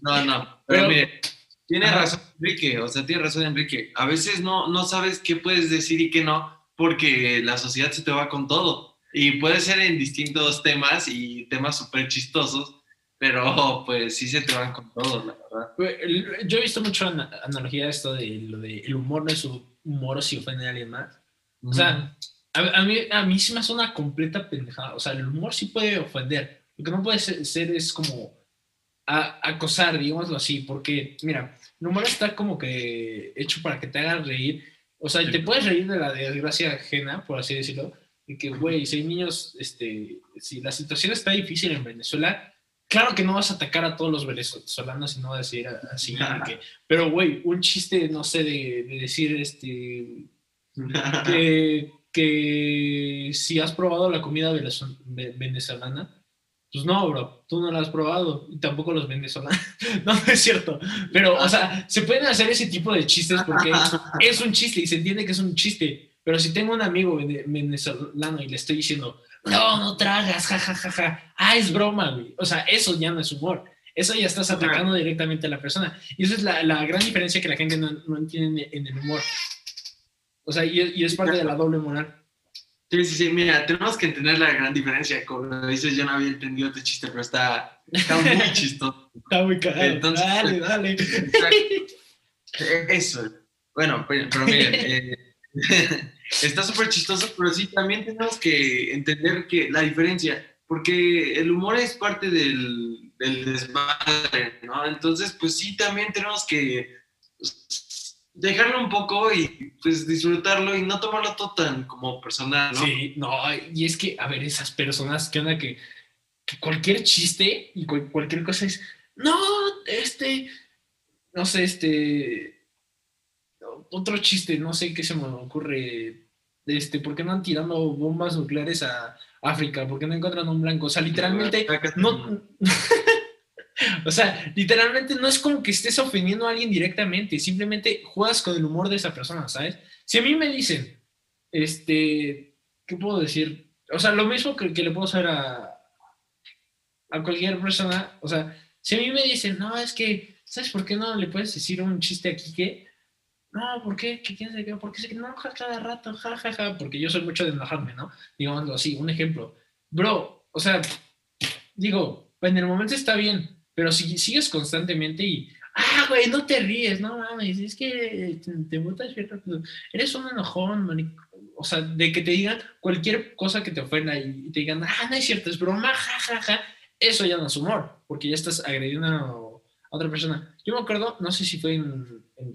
No. Pero mire, tiene razón Enrique. O sea, tiene razón Enrique. A veces no sabes qué puedes decir y qué no, porque la sociedad se te va con todo. Y puede ser en distintos temas y temas súper chistosos. Pero, pues, sí se te van con todo, la verdad. Yo he visto mucho analogía a esto de lo de el humor no es humor si ofende a alguien más. O sea, a mí sí me hace una completa pendejada. O sea, el humor sí puede ofender. Lo que no puede ser es como acosar, digámoslo así. Porque, mira, el humor está como que hecho para que te hagan reír. O sea, sí. Te puedes reír de la desgracia ajena, por así decirlo. De que, güey, si hay niños, si la situación está difícil en Venezuela... Claro que no vas a atacar a todos los venezolanos y no vas a decir así. Porque, pero, güey, un chiste, no sé, de decir, que si has probado la comida venezolana, pues no, bro, tú no la has probado. Y tampoco los venezolanos. No, es cierto. Pero, o sea, se pueden hacer ese tipo de chistes porque es un chiste y se entiende que es un chiste. Pero si tengo un amigo venezolano y le estoy diciendo... No tragas, jajajaja. Ah, es broma, güey. O sea, eso ya no es humor. Eso ya estás atacando directamente a la persona. Y esa es la gran diferencia que la gente no entiende en el humor. O sea, y es parte de la doble moral. Sí, mira, tenemos que entender la gran diferencia. Como dices, yo no había entendido tu chiste, pero está muy chistoso. Está muy cagado. Entonces, dale. Eso. Bueno, pero miren, está súper chistoso, pero sí, también tenemos que entender que la diferencia, porque el humor es parte del desmadre, ¿no? Entonces, pues sí, también tenemos que dejarlo un poco y pues disfrutarlo y no tomarlo todo tan como personal, ¿no? Sí, no, y es que, a ver, esas personas, ¿qué onda? Que cualquier chiste y cualquier cosa es, no, no sé, otro chiste, no sé qué se me ocurre, ¿por qué no han tirado bombas nucleares a África? ¿Por qué no encuentran un blanco? O sea, literalmente, no... O sea, literalmente no es como que estés ofendiendo a alguien directamente, simplemente juegas con el humor de esa persona, ¿sabes? Si a mí me dicen, ¿qué puedo decir? O sea, lo mismo que le puedo hacer a cualquier persona, o sea, si a mí me dicen, no, es que, ¿sabes por qué no le puedes decir un chiste a Quique? No, ¿por qué? ¿Qué quién sabe qué? ¿Por qué se enoja cada rato? Ja, ja, ja, porque yo soy mucho de enojarme, ¿no? Digamos así, un ejemplo. Bro, o sea, digo, en el momento está bien. Pero si sigues constantemente y... ¡Ah, güey! No te ríes, no mames. Es que te botas bien rápido. Eres un enojón, man. O sea, de que te digan cualquier cosa que te ofenda y te digan... ¡Ah, no es cierto! Es broma, jajaja. Ja, ja. Eso ya no es humor. Porque ya estás agrediendo a otra persona. Yo me acuerdo, no sé si fue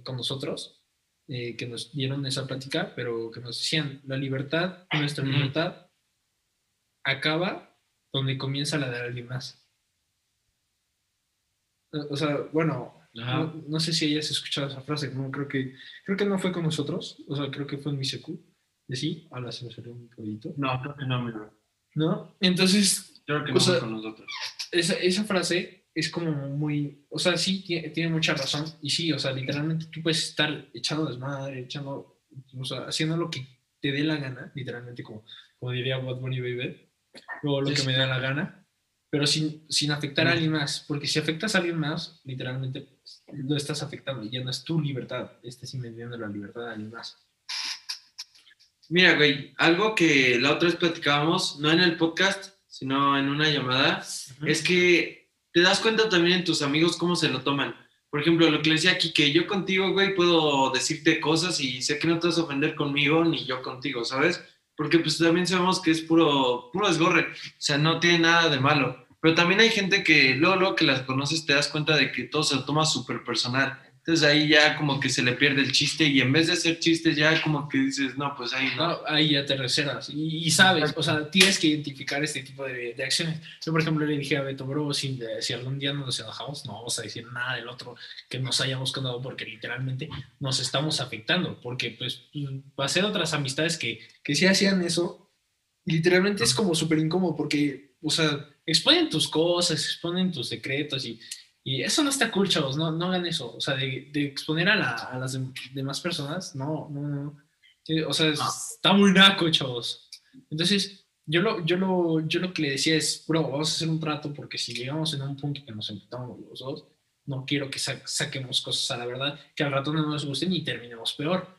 con nosotros, que nos dieron esa plática, pero que nos decían... La libertad, nuestra libertad, acaba donde comienza la de alguien más. O sea, bueno, no sé si hayas escuchado esa frase, no, creo que no fue con nosotros, o sea, creo que fue en mi secu, de sí, ahora se me salió un poquito. No, creo que no, mira. ¿No? Entonces, creo que no fue con nosotros. Esa frase es como muy, o sea, sí, tiene mucha razón, y sí, o sea, literalmente tú puedes estar echando desmadre, o sea, haciendo lo que te dé la gana, literalmente, como diría Bad Bunny Baby, o lo que me da la gana. Pero sin afectar a alguien más, porque si afectas a alguien más, literalmente lo estás afectando, ya no es tu libertad, estás invadiendo la libertad a alguien más. Mira, güey, algo que la otra vez platicábamos, no en el podcast, sino en una llamada, es que te das cuenta también en tus amigos cómo se lo toman. Por ejemplo, lo que le decía aquí, que yo contigo, güey, puedo decirte cosas y sé que no te vas a ofender conmigo ni yo contigo, ¿sabes? Porque pues también sabemos que es puro desgorre, o sea, no tiene nada de malo. Pero también hay gente que luego que las conoces te das cuenta de que todo se lo toma súper personal. Entonces ahí ya como que se le pierde el chiste y en vez de hacer chistes ya como que dices, no, pues ahí no. No, ahí ya te reservas y sabes, o sea, tienes que identificar este tipo de acciones. Yo, por ejemplo, le dije a Beto, bro, si algún día nos enojamos, no vamos a decir nada del otro que nos hayamos contado porque literalmente nos estamos afectando. Porque pues va a ser otras amistades que sí hacían eso. Literalmente es como súper incómodo porque, o sea, exponen tus cosas, exponen tus secretos y eso no está cool, chavos, no hagan eso. O sea, de exponer a las demás personas, no. O sea, está muy naco, chavos. Entonces, yo lo que le decía es, bro, vamos a hacer un trato porque si llegamos en un punto que nos enfrentamos los dos, no quiero que saquemos cosas a la verdad, que al rato no nos gusten y terminemos peor.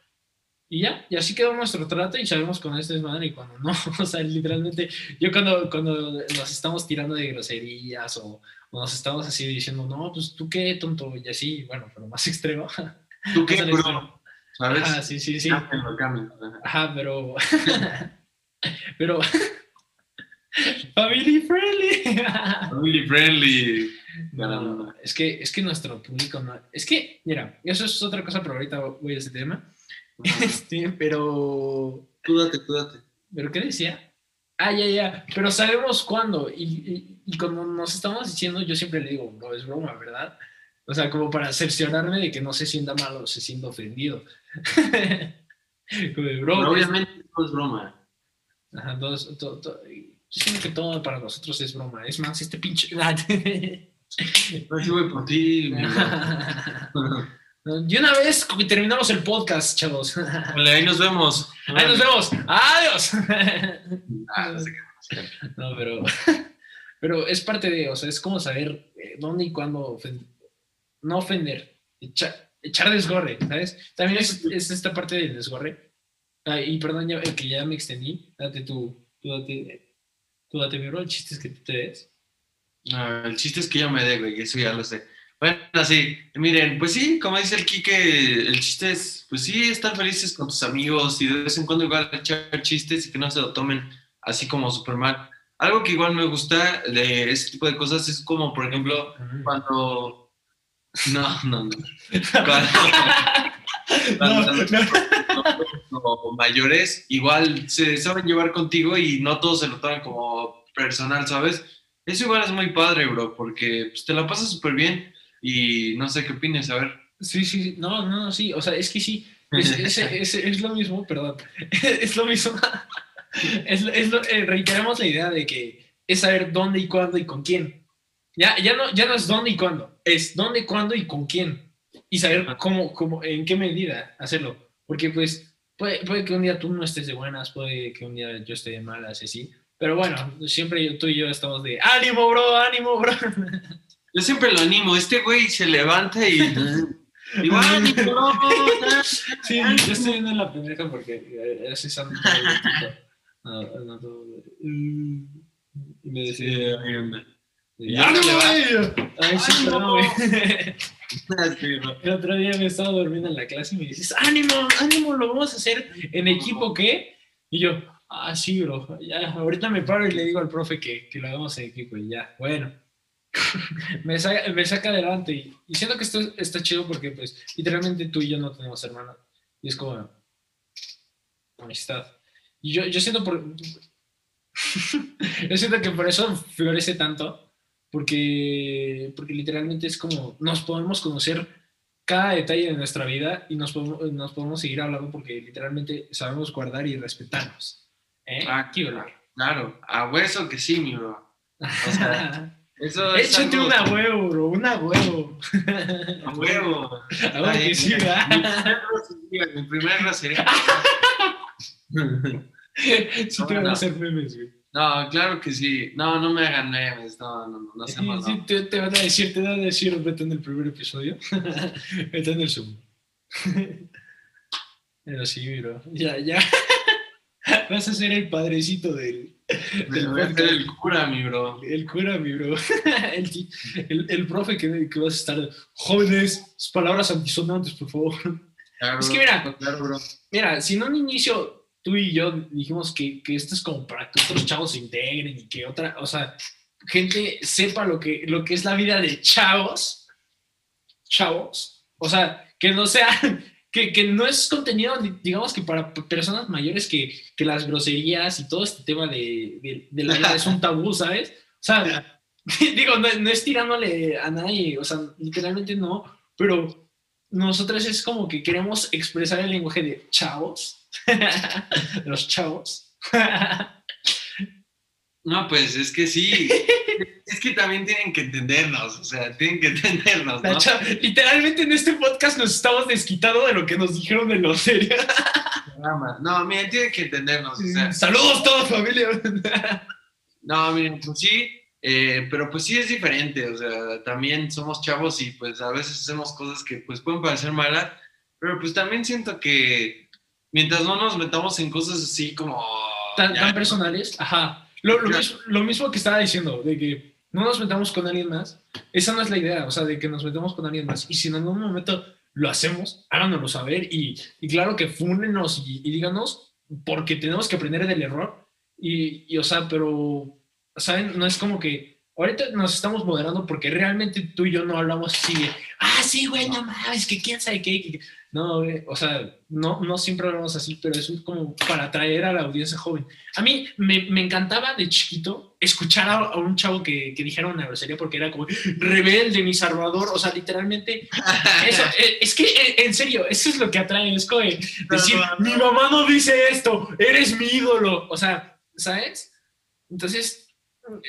Y ya, y así quedó nuestro trato y sabemos cuando esto es madre y cuando no. O sea, literalmente, yo cuando nos estamos tirando de groserías o nos estamos así diciendo, no, pues tú qué tonto, y así, bueno, pero más extremo. ¿Tú qué, bro? ¿Sabes? Ah, sí. Cámelo. Ajá, pero... pero... Family friendly. No. Es que nuestro público no... Es que, mira, eso es otra cosa, pero ahorita voy a ese tema. Pero... Tú date. ¿Pero qué decía? Ah, ya. Pero sabemos cuándo. Y cuando nos estamos diciendo, yo siempre le digo, no, es broma, ¿verdad? O sea, como para cerciorarme de que no se sienta mal o se sienta ofendido. Como de broma. Pero obviamente no es broma. Ajá, yo siento que todo para nosotros es broma. Es más, este pinche... No, yo voy por ti. Y una vez terminamos el podcast, chavos. Vale, ahí nos vemos. Ahí nos vemos. ¡Adiós! No, pero es parte de... O sea, es como saber dónde y cuándo no ofender. Echar desgorre, ¿sabes? También es esta parte del desgorre Y perdón, ya, que ya me extendí. Date tú date mi rol. El chiste es que tú te des. No, el chiste es que yo me dé, güey. Eso ya lo sé. Bueno, sí, miren, pues sí, como dice el Quique, el chiste es, pues sí, estar felices con tus amigos y de vez en cuando igual echar chistes y que no se lo tomen así como súper mal. Algo que igual me gusta de este tipo de cosas es como, por ejemplo, cuando... Cuando mayores, igual se saben llevar contigo y no todos se lo toman como personal, ¿sabes? Eso igual es muy padre, bro, porque pues, te la pasas súper bien. Y no sé qué opinas, a ver. Sí, no, sí, o sea, es que sí, es lo mismo, perdón, es lo mismo, reiteramos la idea de que es saber dónde y cuándo y con quién. Ya no es dónde y cuándo, es dónde, cuándo y con quién. Y saber cómo en qué medida hacerlo, porque pues puede que un día tú no estés de buenas, puede que un día yo esté de malas, así. Pero bueno, siempre tú y yo estamos de ánimo, bro. Yo siempre lo animo, este güey se levanta y... igual, sí, yo estoy viendo la pendeja porque así sale. Y me decía... ¡Ánimo! Ay, sí, ¡ánimo! El otro día me estaba durmiendo en la clase y me dices, ¡ánimo! Lo vamos a hacer en equipo, ¿qué? Y yo, sí, bro, ya, ahorita me paro y le digo al profe que lo hagamos en equipo y ya, bueno. me saca adelante y siento que esto está chido porque pues literalmente tú y yo no tenemos hermanos y es como amistad y yo siento yo siento que por eso florece tanto porque literalmente es como nos podemos conocer cada detalle de nuestra vida y nos podemos seguir hablando porque literalmente sabemos guardar y respetarnos, ¿eh? Aquí, ¿verdad? Claro, a hueso que sí, mi bro, o sea, échate algo... una huevo, bro, una huevo. A huevo. A ver que sí, ¿verdad? Mi primer rasería. Sí, te van a hacer memes, güey. No, claro que sí. No me hagan memes. No se mal. Sí, te van a decir, vete en el primer episodio. Vete en el segundo. Pero sí, bro. Ya. Vas a ser el padrecito del... Voy a ser el cura, mi bro. El profe que vas a estar... Jóvenes, palabras antisonantes, por favor. Claro, es que mira, mira, si en un inicio tú y yo dijimos que esto es como para que otros chavos se integren y que otra... O sea, gente sepa lo que es la vida de chavos. O sea, que no sean... Que no es contenido, digamos que para personas mayores que las groserías y todo este tema de la vida es un tabú, ¿sabes? O sea, digo, no es tirándole a nadie, o sea, literalmente no, pero nosotros es como que queremos expresar el lenguaje de chavos, los chavos. No, pues es que sí, es que también tienen que entendernos, o sea, ¿no? Literalmente en este podcast nos estamos desquitando de lo que nos dijeron de los serios. No, miren, tienen que entendernos, o sea. ¡Saludos todos, familia! No, miren, pues sí, pero pues sí es diferente, o sea, también somos chavos y pues a veces hacemos cosas que pues pueden parecer malas, pero pues también siento que mientras no nos metamos en cosas así como... Tan personales, ajá. Lo mismo que estaba diciendo, de que no nos metamos con alguien más, esa no es la idea, o sea, de que nos metamos con alguien más, y si en algún momento lo hacemos, háganoslo saber, y claro que fúnenos y díganos, porque tenemos que aprender del error, y o sea, pero, ¿saben? No es como que, ahorita nos estamos moderando, porque realmente tú y yo no hablamos así de, sí, güey, no mames, que quién sabe qué, no, güey, o sea, no siempre hablamos así, pero es como para atraer a la audiencia joven. A mí me encantaba de chiquito escuchar a un chavo que dijera una grosería porque era como rebelde, mi salvador, o sea, literalmente, eso, es que en serio, eso es lo que atrae, es como decir, mi mamá no dice esto, eres mi ídolo, o sea, ¿sabes? Entonces,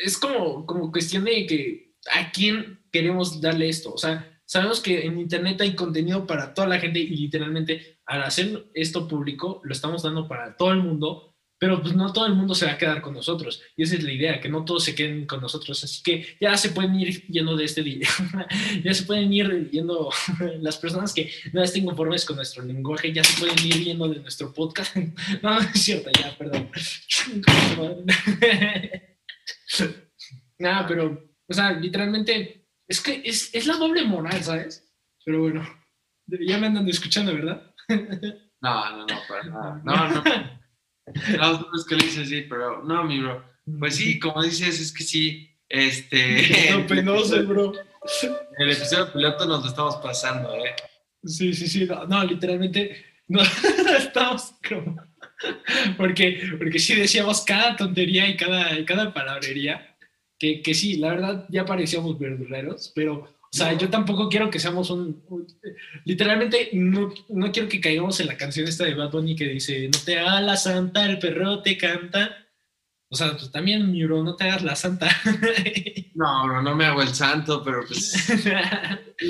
es como cuestión de que a quién queremos darle esto, o sea, sabemos que en internet hay contenido para toda la gente y literalmente al hacer esto público lo estamos dando para todo el mundo Pero pues no todo el mundo se va a quedar con nosotros. Y esa es la idea, que no todos se queden con nosotros. Así que ya se pueden ir yendo de este día. Ya se pueden ir yendo las personas que no estén conformes con nuestro lenguaje. Ya se pueden ir yendo de nuestro podcast. No, no es cierto, ya, perdón. Nada, pero, o sea, literalmente, es que es la doble moral, ¿sabes? Pero bueno, ya me andan escuchando, ¿verdad? No, para nada. No. Las cosas que le hice, sí, pero no, mi bro. Pues sí, como dices, es que sí. No, penoso, bro. El episodio piloto nos lo estamos pasando, ¿eh? Sí. No, literalmente, no estamos como. Porque sí decíamos cada tontería y cada palabrería. Que sí, la verdad, ya parecíamos verdureros, pero. O sea, yo tampoco quiero que seamos literalmente, no quiero que caigamos en la canción esta de Bad Bunny que dice, no te hagas la santa, el perro te canta. O sea, pues también, mi bro, no te hagas la santa. No, bro, no me hago el santo, pero pues...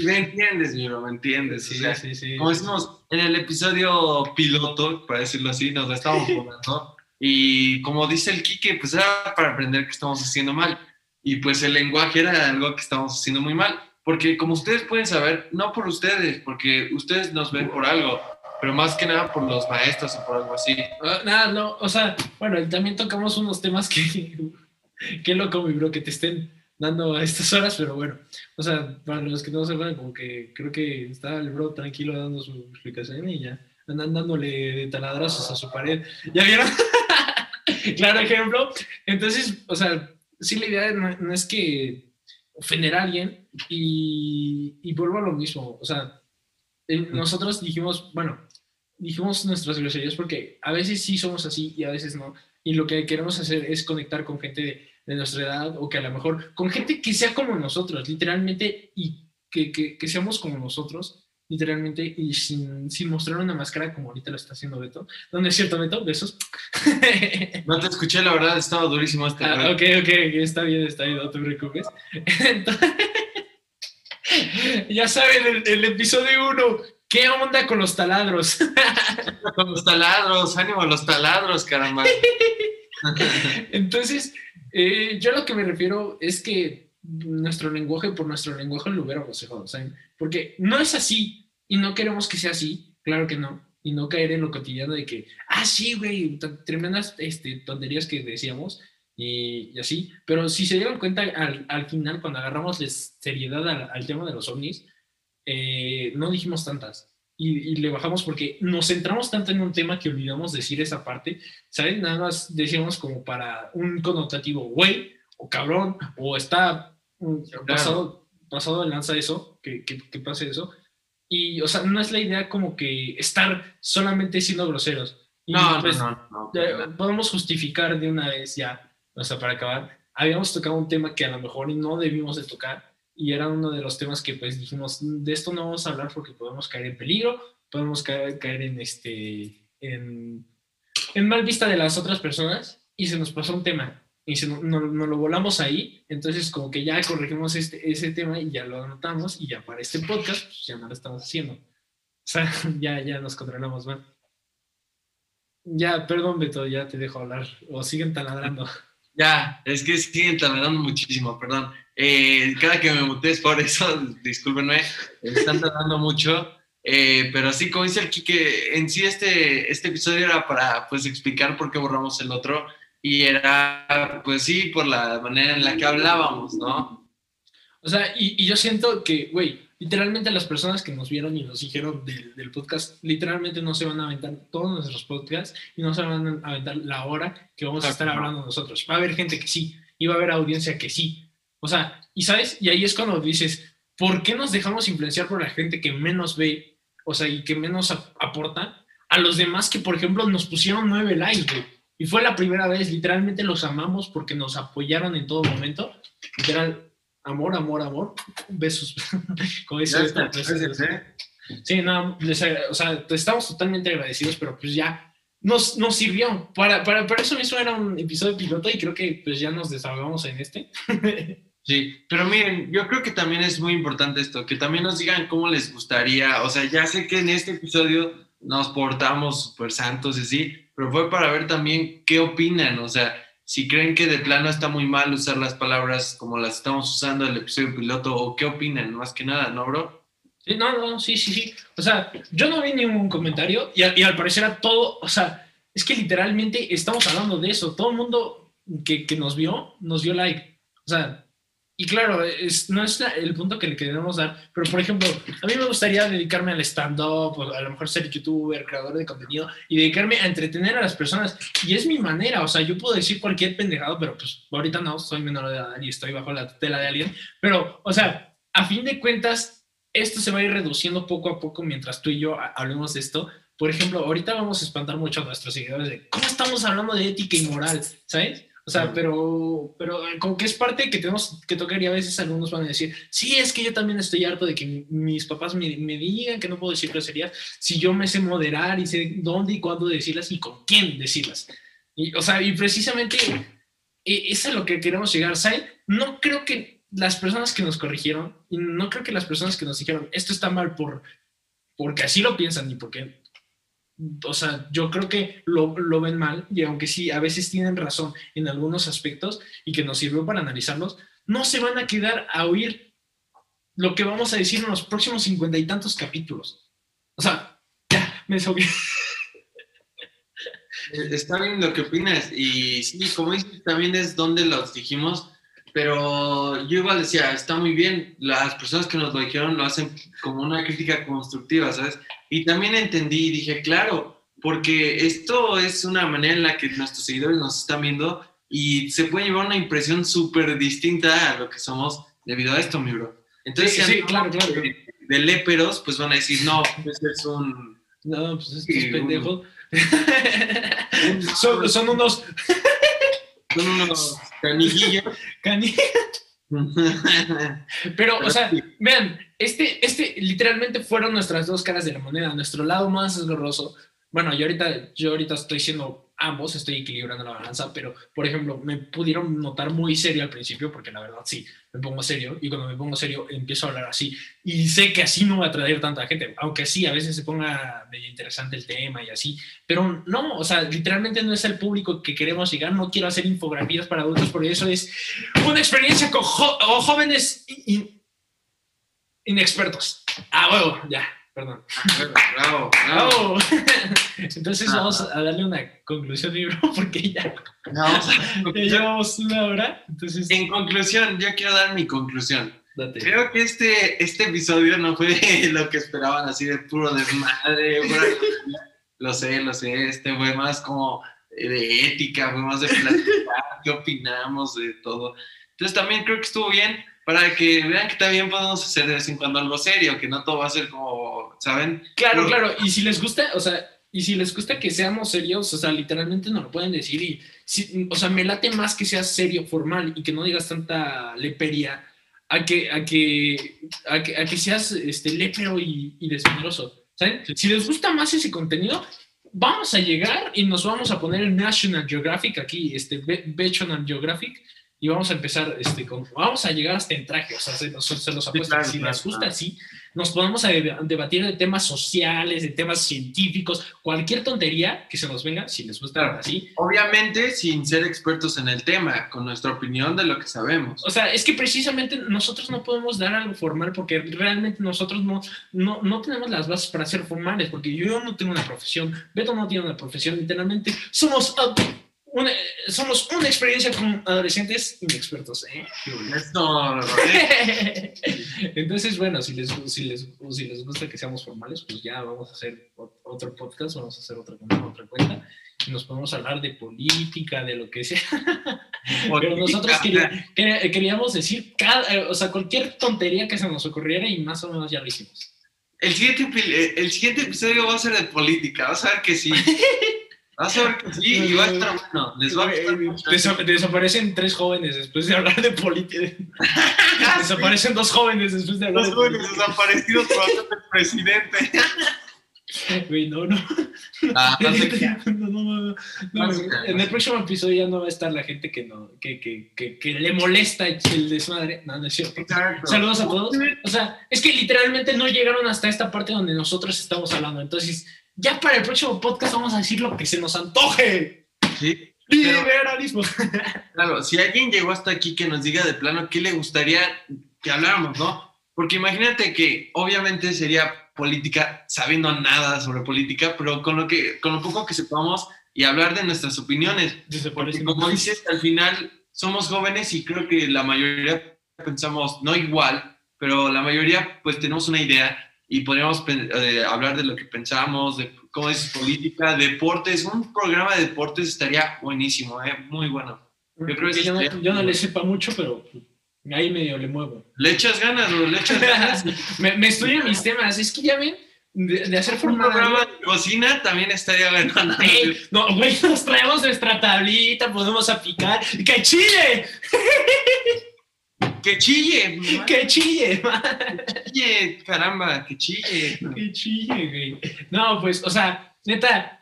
Me entiendes, mi bro, me entiendes. Sí, o sea, sí. Como decimos, en el episodio piloto, para decirlo así, nos la estamos jugando. Y como dice el Quique, pues era para aprender que estamos haciendo mal. Y pues el lenguaje era algo que estábamos haciendo muy mal. Porque como ustedes pueden saber, no por ustedes, porque ustedes nos ven por algo, pero más que nada por los maestros o por algo así. No, o sea, bueno, también tocamos unos temas que... Qué loco, mi bro, que te estén dando a estas horas, pero bueno. O sea, para los que no se van, como que creo que está el bro tranquilo dando su explicación y ya. Andan dándole taladrazos a su pared. ¿Ya vieron? Claro ejemplo. Entonces, o sea, sí la idea no es que... ofender a alguien y vuelvo a lo mismo, o sea, nosotros dijimos nuestras groserías porque a veces sí somos así y a veces no, y lo que queremos hacer es conectar con gente de nuestra edad o que a lo mejor, con gente que sea como nosotros, literalmente, y que seamos como nosotros, literalmente, y sin mostrar una máscara como ahorita lo está haciendo Beto. ¿No es cierto, Beto? Besos. No te escuché, la verdad, estaba durísimo este. Ok, está bien, no te preocupes. Entonces, ya saben, el episodio 1, ¿qué onda con los taladros? Con los taladros, ánimo a los taladros, caramba. Entonces, yo a lo que me refiero es que nuestro lenguaje por nuestro lenguaje lo hubiéramos dejado, ¿saben? Porque no es así y no queremos que sea así, claro que no, y no caer en lo cotidiano de que, sí, güey, tremendas tonterías que decíamos y así, pero si se dieron cuenta al final cuando agarramos la seriedad al tema de los ovnis, no dijimos tantas y le bajamos porque nos centramos tanto en un tema que olvidamos decir esa parte, ¿saben? Nada más decíamos como para un connotativo, güey, o cabrón, o está pasado de lanza eso, que pase eso. Y, o sea, no es la idea como que estar solamente siendo groseros. Y no. Podemos justificar de una vez ya, o sea, para acabar. Habíamos tocado un tema que a lo mejor no debimos de tocar, y era uno de los temas que pues dijimos, de esto no vamos a hablar porque podemos caer en peligro, podemos caer en mal vista de las otras personas, y se nos pasó un tema. Y si no lo volamos ahí, entonces como que ya corregimos ese tema y ya lo anotamos y ya para este podcast pues ya no lo estamos haciendo. O sea, ya nos controlamos, man. Ya, perdón, Beto, ya te dejo hablar. O siguen taladrando. Ya, es que siguen taladrando muchísimo, perdón. Cada que me mutees por eso, discúlpenme, están taladrando mucho. Pero así como dice el Quique, en sí este episodio era para pues explicar por qué borramos el otro. Y era, pues sí, por la manera en la que hablábamos, ¿no? O sea, y yo siento que, güey, literalmente las personas que nos vieron y nos dijeron del podcast, literalmente no se van a aventar todos nuestros podcasts y no se van a aventar la hora que vamos a estar hablando nosotros. Va a haber gente que sí, y va a haber audiencia que sí. O sea, y ¿sabes? Y ahí es cuando dices, ¿por qué nos dejamos influenciar por la gente que menos ve, o sea, y que menos aporta a los demás que, por ejemplo, nos pusieron 9 likes, güey? Y fue la primera vez, literalmente los amamos porque nos apoyaron en todo momento. Literal, amor, besos. Como dice esto, besos. Sí, no, o sea, estamos totalmente agradecidos, pero pues ya nos sirvió. Para eso mismo era un episodio piloto y creo que pues ya nos desahogamos en este. Sí, pero miren, yo creo que también es muy importante esto, que también nos digan cómo les gustaría. O sea, ya sé que en este episodio nos portamos súper santos y así, pero fue para ver también qué opinan, o sea, si creen que de plano está muy mal usar las palabras como las estamos usando en el episodio piloto, o qué opinan, más que nada, ¿no, bro? Sí, sí. O sea, yo no vi ningún comentario y al parecer a todo, o sea, es que literalmente estamos hablando de eso. Todo el mundo que nos dio like. O sea, y claro, no es el punto que le queremos dar, pero por ejemplo, a mí me gustaría dedicarme al stand-up, o a lo mejor ser youtuber, creador de contenido, y dedicarme a entretener a las personas. Y es mi manera, o sea, yo puedo decir cualquier pendejado, pero pues ahorita no, soy menor de edad y estoy bajo la tutela de alguien. Pero, o sea, a fin de cuentas, esto se va a ir reduciendo poco a poco mientras tú y yo hablemos de esto. Por ejemplo, ahorita vamos a espantar mucho a nuestros seguidores de cómo estamos hablando de ética y moral, ¿sabes? O sea, pero como que es parte que tenemos que tocar y a veces algunos van a decir, sí, es que yo también estoy harto de que mis papás me digan que no puedo decir groserías si yo me sé moderar y sé dónde y cuándo decirlas y con quién decirlas. Y, o sea, y precisamente eso es lo que queremos llegar, ¿sabes? No creo que las personas que nos corrigieron, y no creo que las personas que nos dijeron, esto está mal porque así lo piensan y porque, o sea, yo creo que lo ven mal, y aunque sí, a veces tienen razón en algunos aspectos y que nos sirvió para analizarlos, no se van a quedar a oír lo que vamos a decir en los próximos 50 y tantos capítulos. O sea, ya, me desahogué. Está bien lo que opinas, y sí, como dices, también es donde los dijimos. Pero yo igual decía, está muy bien, las personas que nos lo dijeron lo hacen como una crítica constructiva, ¿sabes? Y también entendí y dije, claro, porque esto es una manera en la que nuestros seguidores nos están viendo y se puede llevar una impresión súper distinta a lo que somos debido a esto, mi bro. Entonces, sí, claro. De léperos, pues van a decir, no, pues es un... No, pues estos pendejos. Son unos... Son unos canijillos. Pero, o sea, vean, literalmente fueron nuestras dos caras de la moneda, nuestro lado más esgorroso. Bueno, yo ahorita estoy siendo ambos, estoy equilibrando la balanza, pero, por ejemplo, me pudieron notar muy serio al principio, porque la verdad sí, me pongo serio, y cuando me pongo serio empiezo a hablar así, y sé que así no va a atraer tanta gente, aunque sí, a veces se ponga medio interesante el tema y así, pero no, o sea, literalmente no es el público que queremos llegar, no quiero hacer infografías para adultos, porque eso es una experiencia con jóvenes inexpertos. Ah, huevo, ya. Perdón. Bravo. Entonces vamos a darle una conclusión, mi bro, porque ya llevamos una hora. Entonces... En conclusión, yo quiero dar mi conclusión. Date. Creo que este episodio no fue lo que esperaban, así de puro desmadre. Lo sé. Fue más como de ética, fue más de platicar, qué opinamos de todo. Entonces también creo que estuvo bien, para que vean que también podemos hacer de vez en cuando algo serio, que no todo va a ser como, ¿saben? Claro, y si les gusta, o sea, que seamos serios, o sea, literalmente nos lo pueden decir, y si, o sea, me late más que seas serio, formal, y que no digas tanta lepería, a que seas lepero y desmadroso, ¿saben? Si les gusta más ese contenido, vamos a llegar y nos vamos a poner en National Geographic aquí, National Geographic, y vamos a empezar, vamos a llegar hasta en traje, o sea, se los apuesto. Sí, claro, si les gusta, claro. Sí, nos podemos debatir de temas sociales, de temas científicos, cualquier tontería que se nos venga, si les gusta, claro. Así. Obviamente, sin ser expertos en el tema, con nuestra opinión de lo que sabemos. O sea, es que precisamente nosotros no podemos dar algo formal, porque realmente nosotros no tenemos las bases para ser formales, porque yo no tengo una profesión, Beto no tiene una profesión, literalmente somos... somos una experiencia con adolescentes inexpertos, ¿eh? No. Entonces, bueno, si les gusta que seamos formales, pues ya vamos a hacer otro podcast, vamos a hacer otra cuenta, y nos podemos hablar de política, de lo que sea. Pero nosotros queríamos decir o sea, cualquier tontería que se nos ocurriera, y más o menos ya lo hicimos. El siguiente episodio va a ser de política, vas a ver que sí. Sí, y va a estar bueno. Les va a gustar mucho. Desaparecen 3 jóvenes después de hablar de política. Desaparecen 2 jóvenes después de hablar de política. 2 jóvenes desaparecidos por hablar del presidente. Güey, no. No. En el próximo episodio ya no va a estar la gente que le molesta el desmadre. No es cierto. Exacto. Saludos a todos. O sea, es que literalmente no llegaron hasta esta parte donde nosotros estamos hablando. Entonces... ya para el próximo podcast vamos a decir lo que se nos antoje. Sí. Liberalismo. Claro, si alguien llegó hasta aquí, que nos diga de plano qué le gustaría que habláramos, ¿no? Porque imagínate que obviamente sería política, sabiendo nada sobre política, pero con lo poco que sepamos y hablar de nuestras opiniones. Porque como dices, al final somos jóvenes y creo que la mayoría pensamos, no igual, pero la mayoría pues tenemos una idea y podríamos hablar de lo que pensamos, de cómo es política, deportes. Un programa de deportes estaría buenísimo, muy bueno. Yo creo que yo no le sepa mucho, pero ahí medio le muevo. Le echas ganas, bro, le echas ganas. me estudian mis temas, es que ya ven, de hacer forma un programa de cocina también estaría ganando. No, güey, nos traemos nuestra tablita, podemos aplicar. ¡Que chille! ¡Que chille! Man. ¡Que chille! Man. ¡Que chille! ¡Caramba! ¡Que chille! ¡Que chille, güey! No, pues, o sea, neta,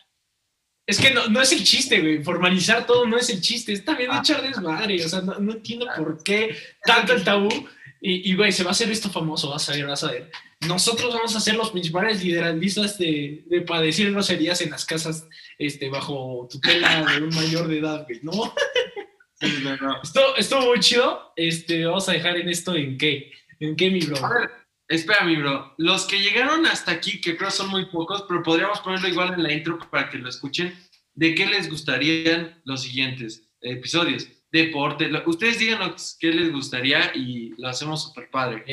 es que no es el chiste, güey. Formalizar todo no es el chiste. Es también echar desmadre. O sea, no entiendo por qué tanto el tabú. Y güey, se va a hacer esto famoso, vas a ver. Nosotros vamos a ser los principales lideralistas de padecer groserías en las casas bajo tutela de un mayor de edad, güey, ¿no? Sí, no. Esto muy chido. Vamos a dejar en esto en qué, mi bro. A ver, espera, mi bro. Los que llegaron hasta aquí, que creo son muy pocos, pero podríamos ponerlo igual en la intro para que lo escuchen. ¿De qué les gustarían los siguientes episodios? Deporte. Ustedes díganos qué les gustaría y lo hacemos súper padre.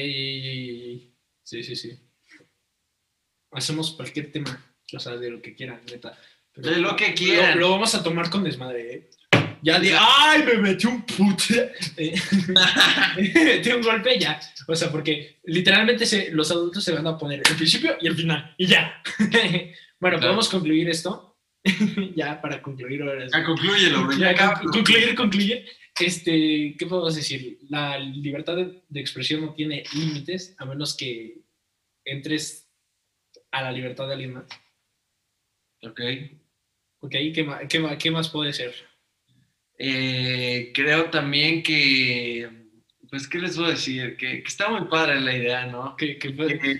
Sí. Hacemos cualquier tema, o sea, de lo que quieran, neta. Pero, de lo que quieran. Lo vamos a tomar con desmadre, Ya de, ¡ay, me metí un puta! Me metí un golpe ya. O sea, porque literalmente los adultos se van a poner el principio y el final, y ya. Bueno, claro. ¿Podemos concluir esto? Ya, para concluir ahora. Ya, concluyelo, bro. Concluye. ¿Qué podemos decir? La libertad de expresión no tiene límites, a menos que entres a la libertad de alguien más. Ok, ¿qué más puede ser? Creo también que, pues, ¿qué les voy a decir? Que está muy padre la idea, ¿no? Que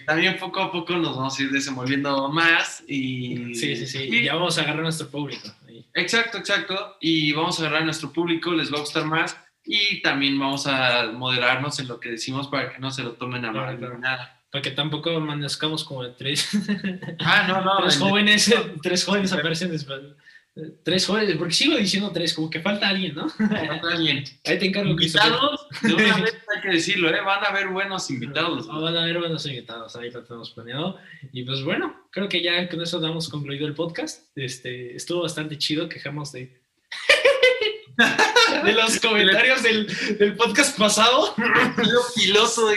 también poco a poco nos vamos a ir desenvolviendo más y... Sí. Y ya vamos a agarrar a nuestro público. Exacto. Y vamos a agarrar a nuestro público, les va a gustar más. Y también vamos a moderarnos en lo que decimos para que no se lo tomen a mal ni nada. Para que tampoco amanezcamos como de tres. No. Tres jóvenes aparecen después. Tres jóvenes, porque sigo diciendo tres, como que falta alguien, ¿no? Falta alguien. Ahí te encargo. Invitados, de una vez hay que decirlo, van a haber buenos invitados. Van a haber buenos invitados, ahí lo tenemos planeado. Y pues bueno, creo que ya con eso damos concluido el podcast. Estuvo bastante chido, quejamos de los comentarios del podcast pasado. Filoso.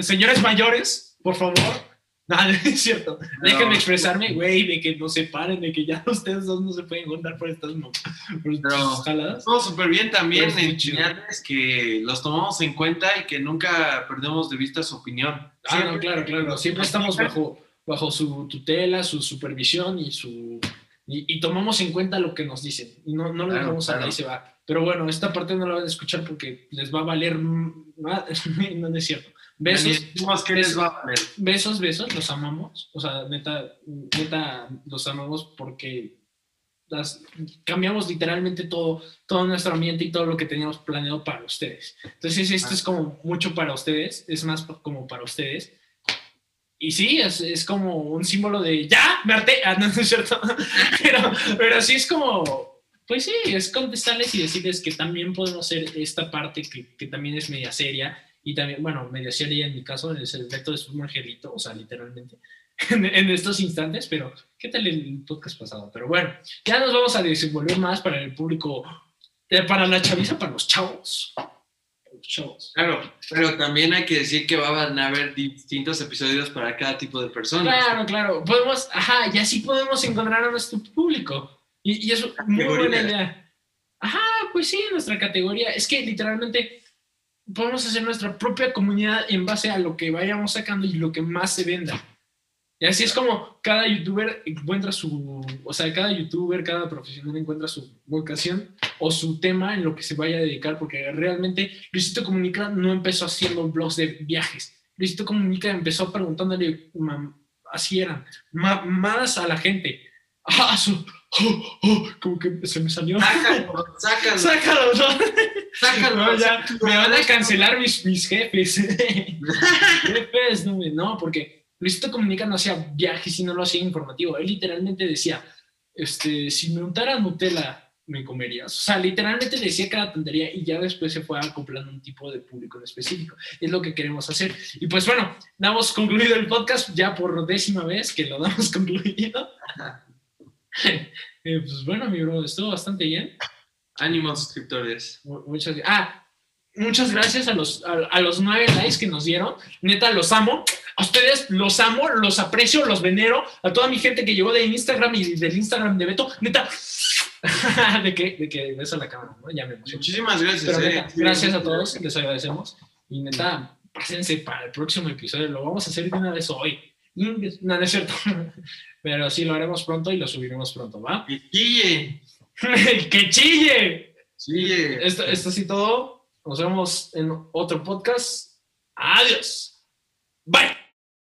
Señores mayores, por favor. No es cierto. No. Déjenme expresarme, güey, de que nos separen, de que ya ustedes dos no se pueden juntar por estas jaladas. Todo súper bien también, enseñarles que los tomamos en cuenta y que nunca perdemos de vista su opinión. No, claro. Siempre estamos bajo su tutela, su supervisión y su... Y tomamos en cuenta lo que nos dicen. No lo dejamos ahí se va. Pero bueno, esta parte no la van a escuchar porque les va a valer... No es cierto. Besos, los amamos. O sea, neta, los amamos porque cambiamos literalmente todo nuestro ambiente y todo lo que teníamos planeado para ustedes. Entonces, esto es como mucho para ustedes, es más como para ustedes. Y sí, es como un símbolo de ¡ya! ¡Me harté! No es cierto. Pero sí es como... Pues sí, es contestarles y decirles que también podemos hacer esta parte que también es media seria. Y también, bueno, medio seria en mi caso, es el reto es un angelito, o sea, literalmente, en estos instantes, pero ¿qué tal el podcast pasado? Pero bueno, ya nos vamos a desenvolver más para el público, para la chaviza, para los chavos. Claro, pero también hay que decir que van a haber distintos episodios para cada tipo de personas. Claro, podemos, y así podemos encontrar a nuestro público. Y es muy buena idea. Pues sí, nuestra categoría, es que literalmente... Podemos hacer nuestra propia comunidad en base a lo que vayamos sacando y lo que más se venda. Y así es como cada youtuber encuentra cada profesional encuentra su vocación o su tema en lo que se vaya a dedicar, porque realmente Luisito Comunica no empezó haciendo blogs de viajes. Luisito Comunica empezó preguntándole así eran, más a la gente. ¡Ah, su! ¡Oh, oh! Como que se me salió. Sácalo, sácalo. Sácalo, ¿no? Sácalo. No, ya, me van a cancelar mis jefes. Jefes, no, porque Luisito Comunica no hacía viajes y no lo hacía informativo. Él literalmente decía, si me untara Nutella, me comerías. O sea, literalmente decía cada tontería y ya después se fue acoplando un tipo de público en específico. Es lo que queremos hacer. Y pues bueno, damos concluido el podcast ya por 10ª vez que lo damos concluido. Pues bueno, mi bro, estuvo bastante bien. Ánimo, suscriptores. Muchas gracias a los 9 likes que nos dieron. Neta, los amo. A ustedes los amo, los aprecio, los venero. A toda mi gente que llegó de Instagram y del Instagram de Beto. Neta, de que besa la cámara, ¿no? Ya me emocioné. Muchísimas gracias. Pero, neta, gracias a todos, les agradecemos. Y neta, pásense para el próximo episodio. Lo vamos a hacer de una vez hoy. No, no es cierto. Pero sí, lo haremos pronto y lo subiremos pronto, ¿va? ¡Que chille! ¡Que chille! ¡Chille! Esto sí todo. Nos vemos en otro podcast. ¡Adiós! ¡Bye!